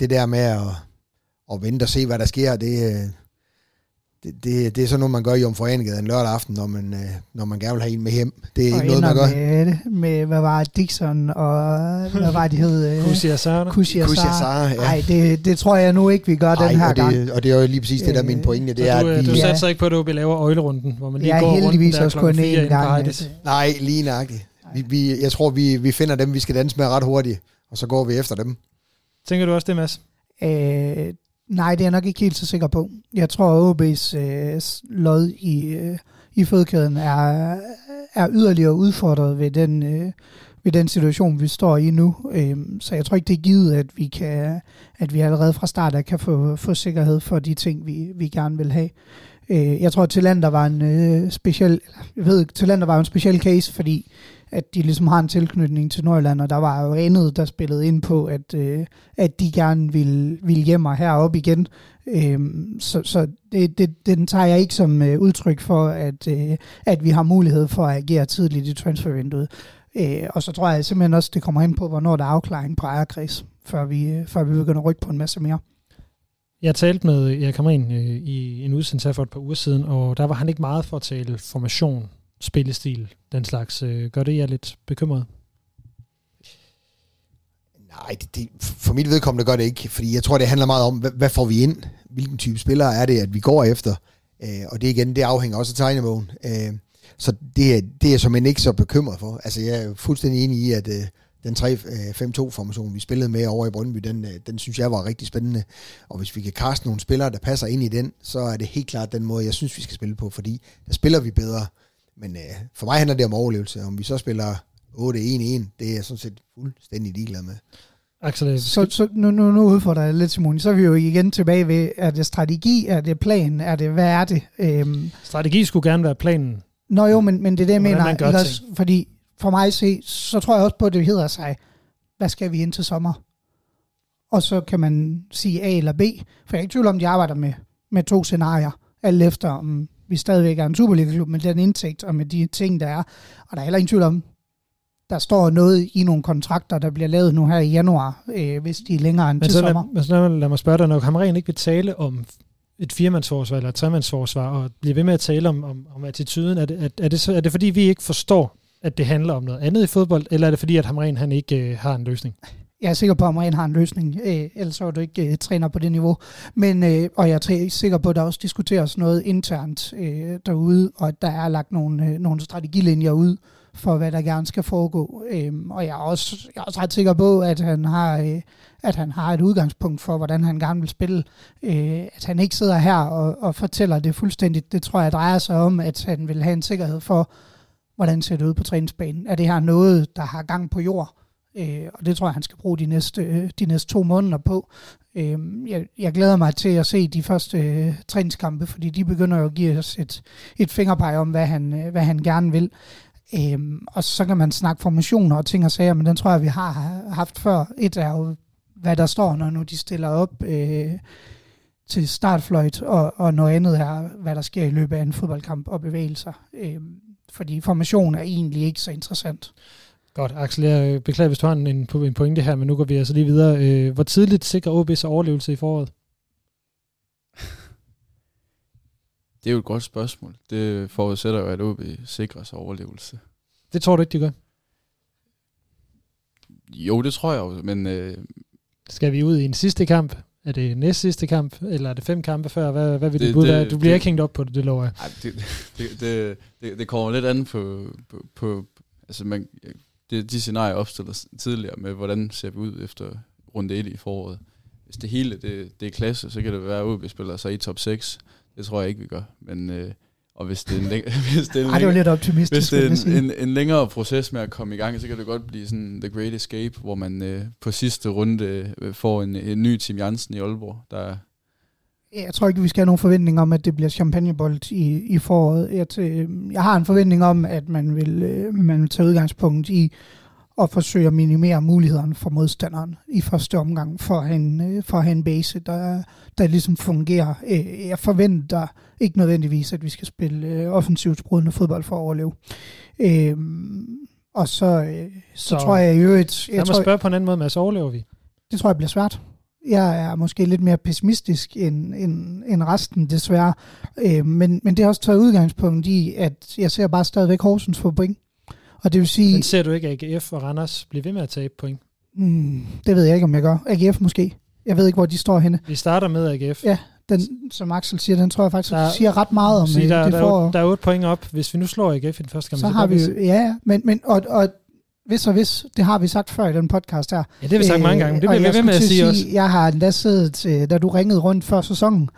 det der med at vente og se, hvad der sker, det er sådan noget, man gør i Jomfruanegade en lørdag aften, når man gerne vil have en med hjem. Det er ikke noget, man gør. Med hvad var Dixon, og hvad var det hed? Kusiasar. Nej, det tror jeg nu ikke, vi gør den her gang. Og det er jo lige præcis det, der er min pointe. Du satte sig ikke på, at vi laver øjlerunden, hvor man lige går rundt der klokken 4 i Paradis. Nej, lige nøjagtigt. Jeg tror, vi finder dem, vi skal danse med ret hurtigt, og så går vi efter dem. Tænker du også det, Mads? Nej, det er jeg nok ikke helt så sikker på. Jeg tror, at OB's lod i fødekæden er yderligere udfordret ved den situation, vi står i nu. Så jeg tror ikke, det er givet, at vi allerede fra start af kan få sikkerhed for de ting, vi gerne vil have. Jeg tror, at Talander var en speciel case, fordi at de ligesom har en tilknytning til Nordjylland, og der var jo andet, der spillede ind på, at de gerne ville hjem og heroppe igen. Så den tager jeg ikke som udtryk for, at vi har mulighed for at agere tidligt i transfervinduet. Og så tror jeg simpelthen også, det kommer hen på, hvornår der er afklaring på ejerkreds, før vi begynder at rykke på en masse mere. Jeg talte med Erik Hamrén i en udsendelse for et par uger siden, og der var han ikke meget for at tale formation, spillestil, den slags. Gør det jer lidt bekymret? Nej, for mit vedkommende gør det ikke, fordi jeg tror, det handler meget om, hvad får vi ind? Hvilken type spillere er det, at vi går efter? Og det igen, det afhænger også af tegnebogen. Så det er som en ikke så bekymret for. Altså, jeg er fuldstændig enig i, at den 3-5-2-formation, vi spillede med over i Brøndby, den synes jeg var rigtig spændende. Og hvis vi kan kaste nogle spillere, der passer ind i den, så er det helt klart den måde, jeg synes, vi skal spille på, fordi der spiller vi bedre. Men for mig handler det om overlevelse. Om vi så spiller 8-1-1, det er jeg sådan set fuldstændig ligeglad med. Axel, så nu udfordrer jeg lidt, Simon. Så er vi jo igen tilbage ved, er det strategi, er det plan, er det, hvad er det? Strategi skulle gerne være planen. Nå jo, men det er det, jeg mener. Ellers, fordi for mig se, så tror jeg også på, at det hedder sig, hvad skal vi ind til sommer? Og så kan man sige A eller B. For jeg er ikke tvivl om, de arbejder med to scenarier, alt efter om vi stadigvæk er en Superliga-klub med den indtægt og med de ting, der er. Og der er heller ingen tvivl om, der står noget i nogle kontrakter, der bliver lavet nu her i januar, hvis de er længere end til sommer. Men så lad mig spørge dig, når Hamrén ikke vil tale om et firmandsforsvar eller et tremandsforsvar, og blive ved med at tale om attituden, er det fordi, vi ikke forstår, at det handler om noget andet i fodbold, eller er det fordi, at Hamrén han ikke har en løsning? Jeg er sikker på, at Hamrén har en løsning, ellers er du ikke træner på det niveau. Men, og jeg er sikker på, at der også diskuteres noget internt derude, og at der er lagt nogle strategilinjer ud, for hvad der gerne skal foregå. Og jeg er også ret sikker på, at han har et udgangspunkt for, hvordan han gerne vil spille. At han ikke sidder her og fortæller det fuldstændigt, det tror jeg drejer sig om, at han vil have en sikkerhed for, hvordan ser det ud på træningsbanen. Er det her noget, der har gang på jord? Og det tror jeg, han skal bruge de næste 2 måneder på. Jeg glæder mig til at se de første træningskampe, fordi de begynder jo at give os et fingerpege om, hvad han gerne vil. Og så kan man snakke formationer og ting og sager, men den tror jeg, vi har haft før. Et er jo, hvad der står, når nu de stiller op til startfløjt, og noget andet er, hvad der sker i løbet af en fodboldkamp og bevægelser. Fordi formation er egentlig ikke så interessant. Godt, Axel, jeg beklager, hvis du har en pointe her, men nu går vi altså lige videre. Hvor tidligt sikrer OB sig overlevelse i foråret? Det er jo et godt spørgsmål. Det forudsætter jo, at OB sikrer sig overlevelse. Det tror du ikke, de gør? Jo, det tror jeg også, men... Skal vi ud i en sidste kamp? Er det næst sidste kamp? Eller er det 5 kampe før? Hvad vil det bud være? Du bliver ikke hængt op på det, det lover jeg. Ej, det kommer lidt an på altså de scenarier opstillet tidligere med, hvordan ser vi ud efter runde 1 i foråret. Hvis det hele det er klasse, så kan det være, at OB spiller sig i top 6. Det tror jeg ikke, vi gør. Men, og hvis det er en længere proces med at komme i gang, så kan det godt blive sådan The Great Escape, hvor man på sidste runde får en ny Tim Jansen i Aalborg. Jeg tror ikke, vi skal have nogen forventning om, at det bliver champagnebold i foråret. Jeg har en forventning om, at man vil tage udgangspunkt i og forsøge at minimere mulighederne for modstanderen i første omgang, for at have en base, der ligesom fungerer. Jeg forventer ikke nødvendigvis, at vi skal spille offensivt brydende fodbold for at overleve. Og så tror jeg i øvrigt... Lad mig spørge på en anden måde, Mads, overlever vi? Det tror jeg bliver svært. Jeg er måske lidt mere pessimistisk end resten, desværre. Men det har også taget udgangspunkt i, at jeg ser bare stadigvæk Horsens for point. Og det vil sige... Men ser du ikke AGF og Randers blive ved med at tabe point? Det ved jeg ikke, om jeg gør. AGF måske. Jeg ved ikke, hvor de står henne. Vi starter med AGF. Ja, den, som Axel siger, den tror jeg faktisk siger ret meget om. Der er 8 point op. Hvis vi nu slår AGF i den første kamp, så har vi jo... Ja, men og hvis, det har vi sagt før i den podcast her. Ja, det har vi sagt mange gange, men det bliver vi ved med at sige også. Jeg har endda siddet, da du ringede rundt før sæsonen,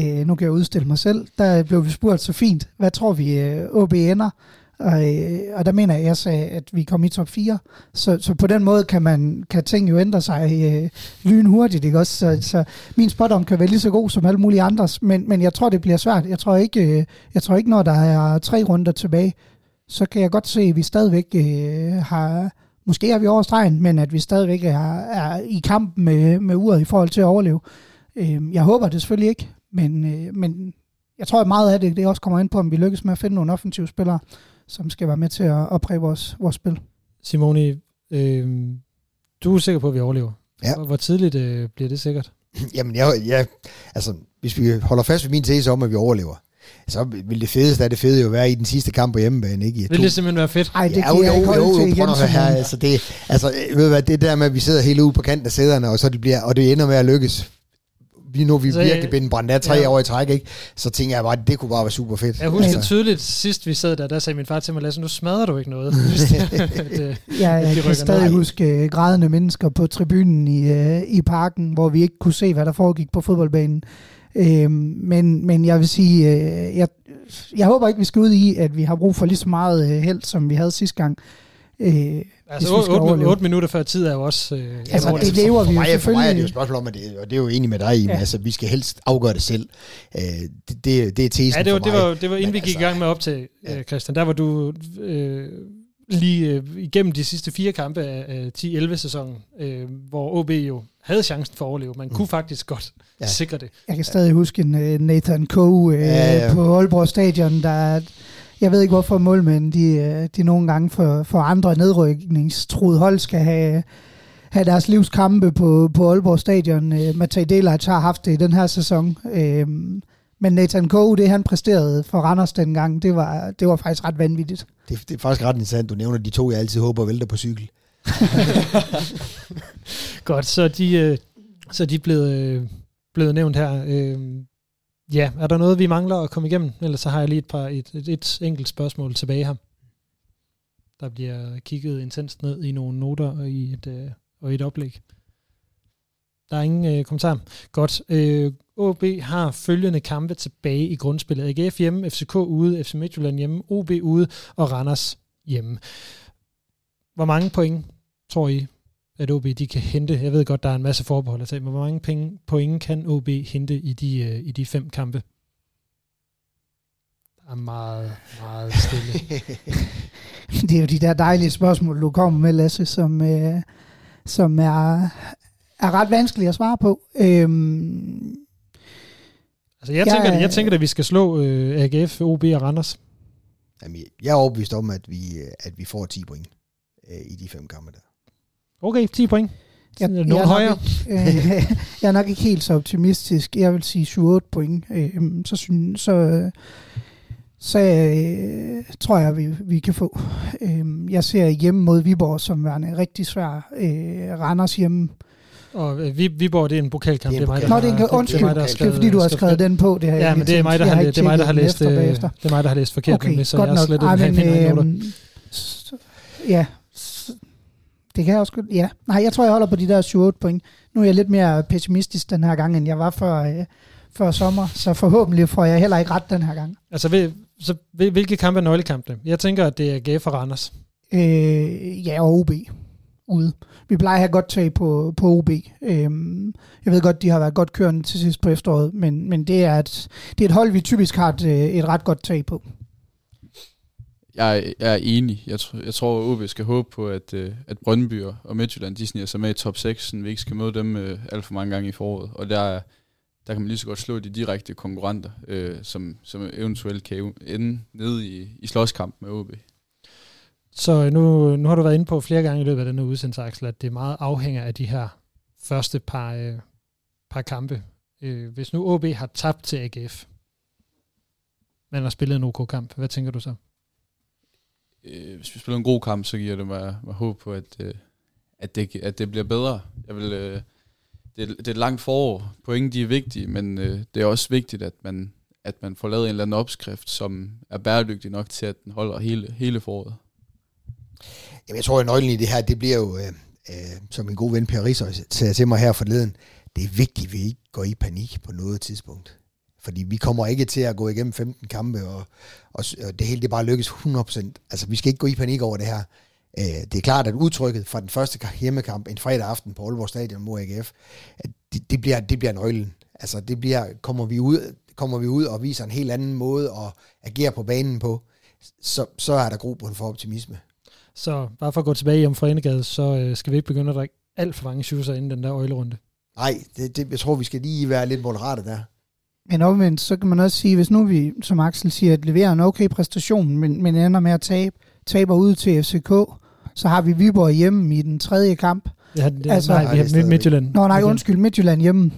nu kan jeg udstille mig selv, der blev vi spurgt så fint, hvad tror vi OB ender? Og der mener jeg sagde, at vi kom i top 4. Så på den måde kan ting jo ændre sig lynhurtigt, ikke også? Så min spådom kan være lige så god som alle mulige andres, men jeg tror, det bliver svært. Jeg tror ikke, når der er 3 runder tilbage, så kan jeg godt se, at vi stadigvæk har... Måske er vi over stregen, men at vi stadigvæk er i kamp med uret i forhold til at overleve. Jeg håber det selvfølgelig ikke, men jeg tror, at meget af det også kommer ind på, om vi lykkes med at finde nogle offensive spillere, som skal være med til at præge vores spil. Simoni, du er sikker på, at vi overlever. Ja. Hvor tidligt bliver det sikkert? Jamen, altså, hvis vi holder fast ved min tese om, at vi overlever, Så vil det fedeste af det fede jo være i den sidste kamp på hjemmebane, ikke? Vil det simpelthen være fedt? Nej, det kan jeg ikke holde til her. Altså, det, altså, ved du hvad, det der med, at vi sidder hele ude på kanten af sæderne, og så det bliver, og det ender med at lykkes. Lige nu er vi så, virkelig blevet brændt af tre år i træk, ikke? Så tænker jeg bare, det kunne bare være super fedt. Jeg husker tydeligt, sidst vi sad der sagde min far til mig, Lasse, nu smadrer du ikke noget. Jeg kan stadig huske grædende mennesker på tribunen i parken, hvor vi ikke kunne se, hvad der foregik på fodboldbanen. Men jeg vil sige, jeg håber ikke, vi skal ud i, at vi har brug for lige så meget held, som vi havde sidste gang. Altså 8 minutter før tid er jo også... altså det altså, lever vi selvfølgelig... For mig er det jo et spørgsmål om, og det er jo enig med dig, men altså vi skal helst afgøre det selv. Det er tesen for mig. Det var inden vi gik i gang med op til, Christian, der var du... lige igennem de sidste 4 kampe af 10-11-sæsonen, hvor OB jo havde chancen for at overleve. Man kunne faktisk godt sikre det. Jeg kan stadig huske en Nathan Coe på Aalborg Stadion, der... Jeg ved ikke, hvorfor målmænd de nogle gange for andre nedrykningstruede hold skal have deres livskampe på Aalborg Stadion. Matej Delaj har haft det i den her sæson. Men Nathan Coe, det han præsterede for Randers dengang, det var faktisk ret vanvittigt. Det er faktisk ret interessant, du nævner de 2, jeg altid håber vælter på cykel. Godt, så de blevet nævnt her. Ja, er der noget, vi mangler at komme igennem? Ellers så har jeg lige et enkelt spørgsmål tilbage her. Der bliver kigget intenst ned i nogle noter og i et oplæg. Der er ingen kommentar. Godt. OB har følgende kampe tilbage i grundspillet. AGF hjemme, FCK ude, FC Midtjylland hjemme, OB ude og Randers hjemme. Hvor mange point tror I, at OB de kan hente? Jeg ved godt, der er en masse forbehold at tage, men hvor mange point kan OB hente i de 5 kampe? Der er meget, meget stille. Det er jo de der dejlige spørgsmål, du kommer med, Lasse, som er ret vanskeligt at svare på. Altså jeg tænker, at vi skal slå AGF, OB og Randers. Jamen, jeg er overbevist om, at vi får 10 point i de 5 kampe der. Okay, 10 point. Nogle højere. Jeg er nok ikke helt så optimistisk. Jeg vil sige 7-8 point. Så tror jeg, vi kan få. Jeg ser hjemme mod Viborg, som var en rigtig svær Randers hjemme. Og Viborg, det er en pokalkamp. Det er mig, fordi du har skrevet den på. Det her, ja, men det er mig, der har læst forkert. Okay, så godt jeg nok. Ja, det kan jeg også godt. Ja. Nej, jeg tror, jeg holder på de der 7-8 point. Nu er jeg lidt mere pessimistisk den her gang, end jeg var før sommer, så forhåbentlig får jeg heller ikke ret den her gang. Altså, hvilke kampe er nøglekampene? Jeg tænker, at det er AGF og Randers. Ja, og OB ude. Vi plejer at have godt tag på OB. Jeg ved godt, de har været godt kørende til sidst på efteråret, men det er et hold, vi typisk har et ret godt tag på. Jeg er enig. Jeg tror, at OB skal håbe på, at Brøndby og Midtjylland, de sniger sig med i top 6, så vi ikke skal møde dem alt for mange gange i foråret. Og der kan man lige så godt slå de direkte konkurrenter, som eventuelt kan ende nede i slåskamp med OB. Så nu har du været inde på flere gange i løbet af denne udsendelse, Axel, at det er meget afhænger af de her første par kampe. Hvis nu OB har tabt til AGF, men har spillet en OK-kamp, hvad tænker du så? Hvis vi spiller en god kamp, så giver det mig håb på, at det bliver bedre. Det er et langt forår. Pointen, de er vigtige, men det er også vigtigt, at man får lavet en eller anden opskrift, som er bæredygtig nok til, at den holder hele foråret. Jamen, jeg tror, at nøglen i det her, det bliver jo, som min gode ven Per Risser sagde til mig her forleden, det er vigtigt, at vi ikke går i panik på noget tidspunkt. Fordi vi kommer ikke til at gå igennem 15 kampe, og det hele det bare lykkes 100%. Altså, vi skal ikke gå i panik over det her. Det er klart, at udtrykket fra den første hjemmekamp en fredag aften på Aalborg Stadion mod AGF, det bliver nøglen. Altså, kommer vi ud og viser en helt anden måde at agere på banen på, så er der grobund for optimisme. Så bare for at gå tilbage hjem fra Enegade, så skal vi ikke begynde at drikke alt for mange juicer inden den der øjlerunde. Nej, jeg tror, vi skal lige være lidt moderate der. Men omvendt, så kan man også sige, hvis nu vi, som Axel siger, at leverer en okay præstation, men ender med at tabe, taber ud til FCK, så har vi Viborg hjemme i den tredje kamp. Ja, det, altså, nej, vi har Midtjylland. Nå, nej, undskyld, Midtjylland hjemme.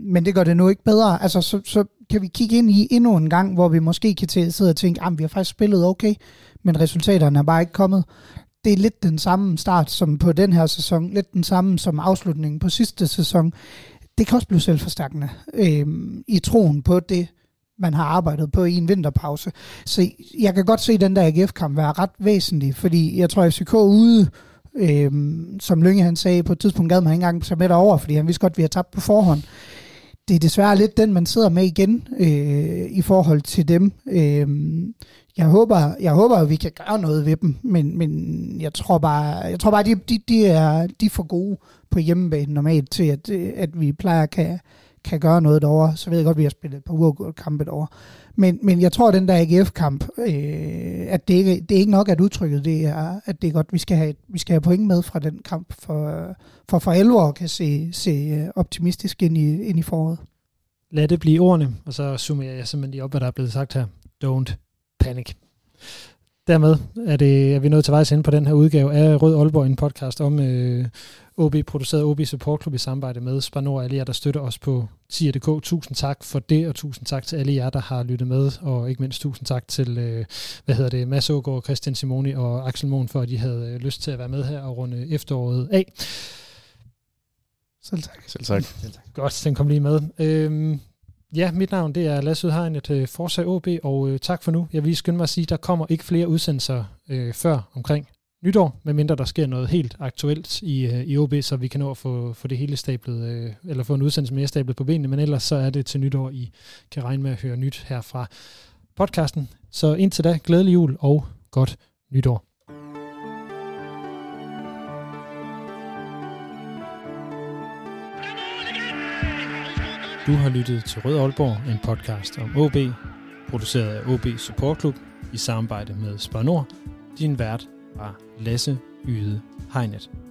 Men det gør det nu ikke bedre. Altså, så kan vi kigge ind i endnu en gang, hvor vi måske kan sidde og tænke, vi har faktisk spillet okay, men resultaterne er bare ikke kommet. Det er lidt den samme start som på den her sæson, lidt den samme som afslutningen på sidste sæson. Det kan også blive selvforstærkende i troen på det, man har arbejdet på i en vinterpause. Så jeg kan godt se den der AGF-kamp være ret væsentlig, fordi jeg tror, at FCK ude, som Lønge han sagde, på et tidspunkt gad man ikke engang tage med derover, fordi han vidste godt, at vi har tabt på forhånd. Det er desværre lidt den, man sidder med igen i forhold til dem. Jeg håber, at vi kan gøre noget ved dem, men jeg tror bare, de er for gode på hjemmebane normalt til, at vi plejer at kan gøre noget derovre. Så ved jeg godt, at vi har spillet et par uafgjort-kampe derovre. Men jeg tror, at den der AGF-kamp, at det er ikke nok, at udtrykket det er, at det er godt, at vi skal have point med fra den kamp, for alvor kan se optimistisk ind i foråret. Lad det blive ordene, og så summerer jeg simpelthen lige op, hvad der er blevet sagt her. Don't panic. Dermed er vi nået til vejs ende på den her udgave af Rød Aalborg, en podcast om OB, produceret OB Support Club i samarbejde med Spar Nord, alle jer, der støtter os på tier.dk. Tusind tak for det, og tusind tak til alle jer, der har lyttet med, og ikke mindst tusind tak til Mads Ågaard, Christian Simoni og Axel Mohn, for at de havde lyst til at være med her og runde efteråret af. Selv tak. Selv tak. Selv tak. Godt, den kom lige med. Ja, mit navn det er Lasse Udhegnet, Forsag OB, og tak for nu. Jeg vil lige skynde mig at sige, at der kommer ikke flere udsendelser før omkring nytår, medmindre der sker noget helt aktuelt i OB, så vi kan nå at få det hele stablet, eller få en udsendelse mere stablet på benene, men ellers så er det til nytår, I kan regne med at høre nyt her fra podcasten. Så indtil da, glædelig jul og godt nytår. Du har lyttet til Rød Aalborg, en podcast om OB, produceret af OB Support Club i samarbejde med Spar Nord. Din vært var Lasse Yde Hegnet.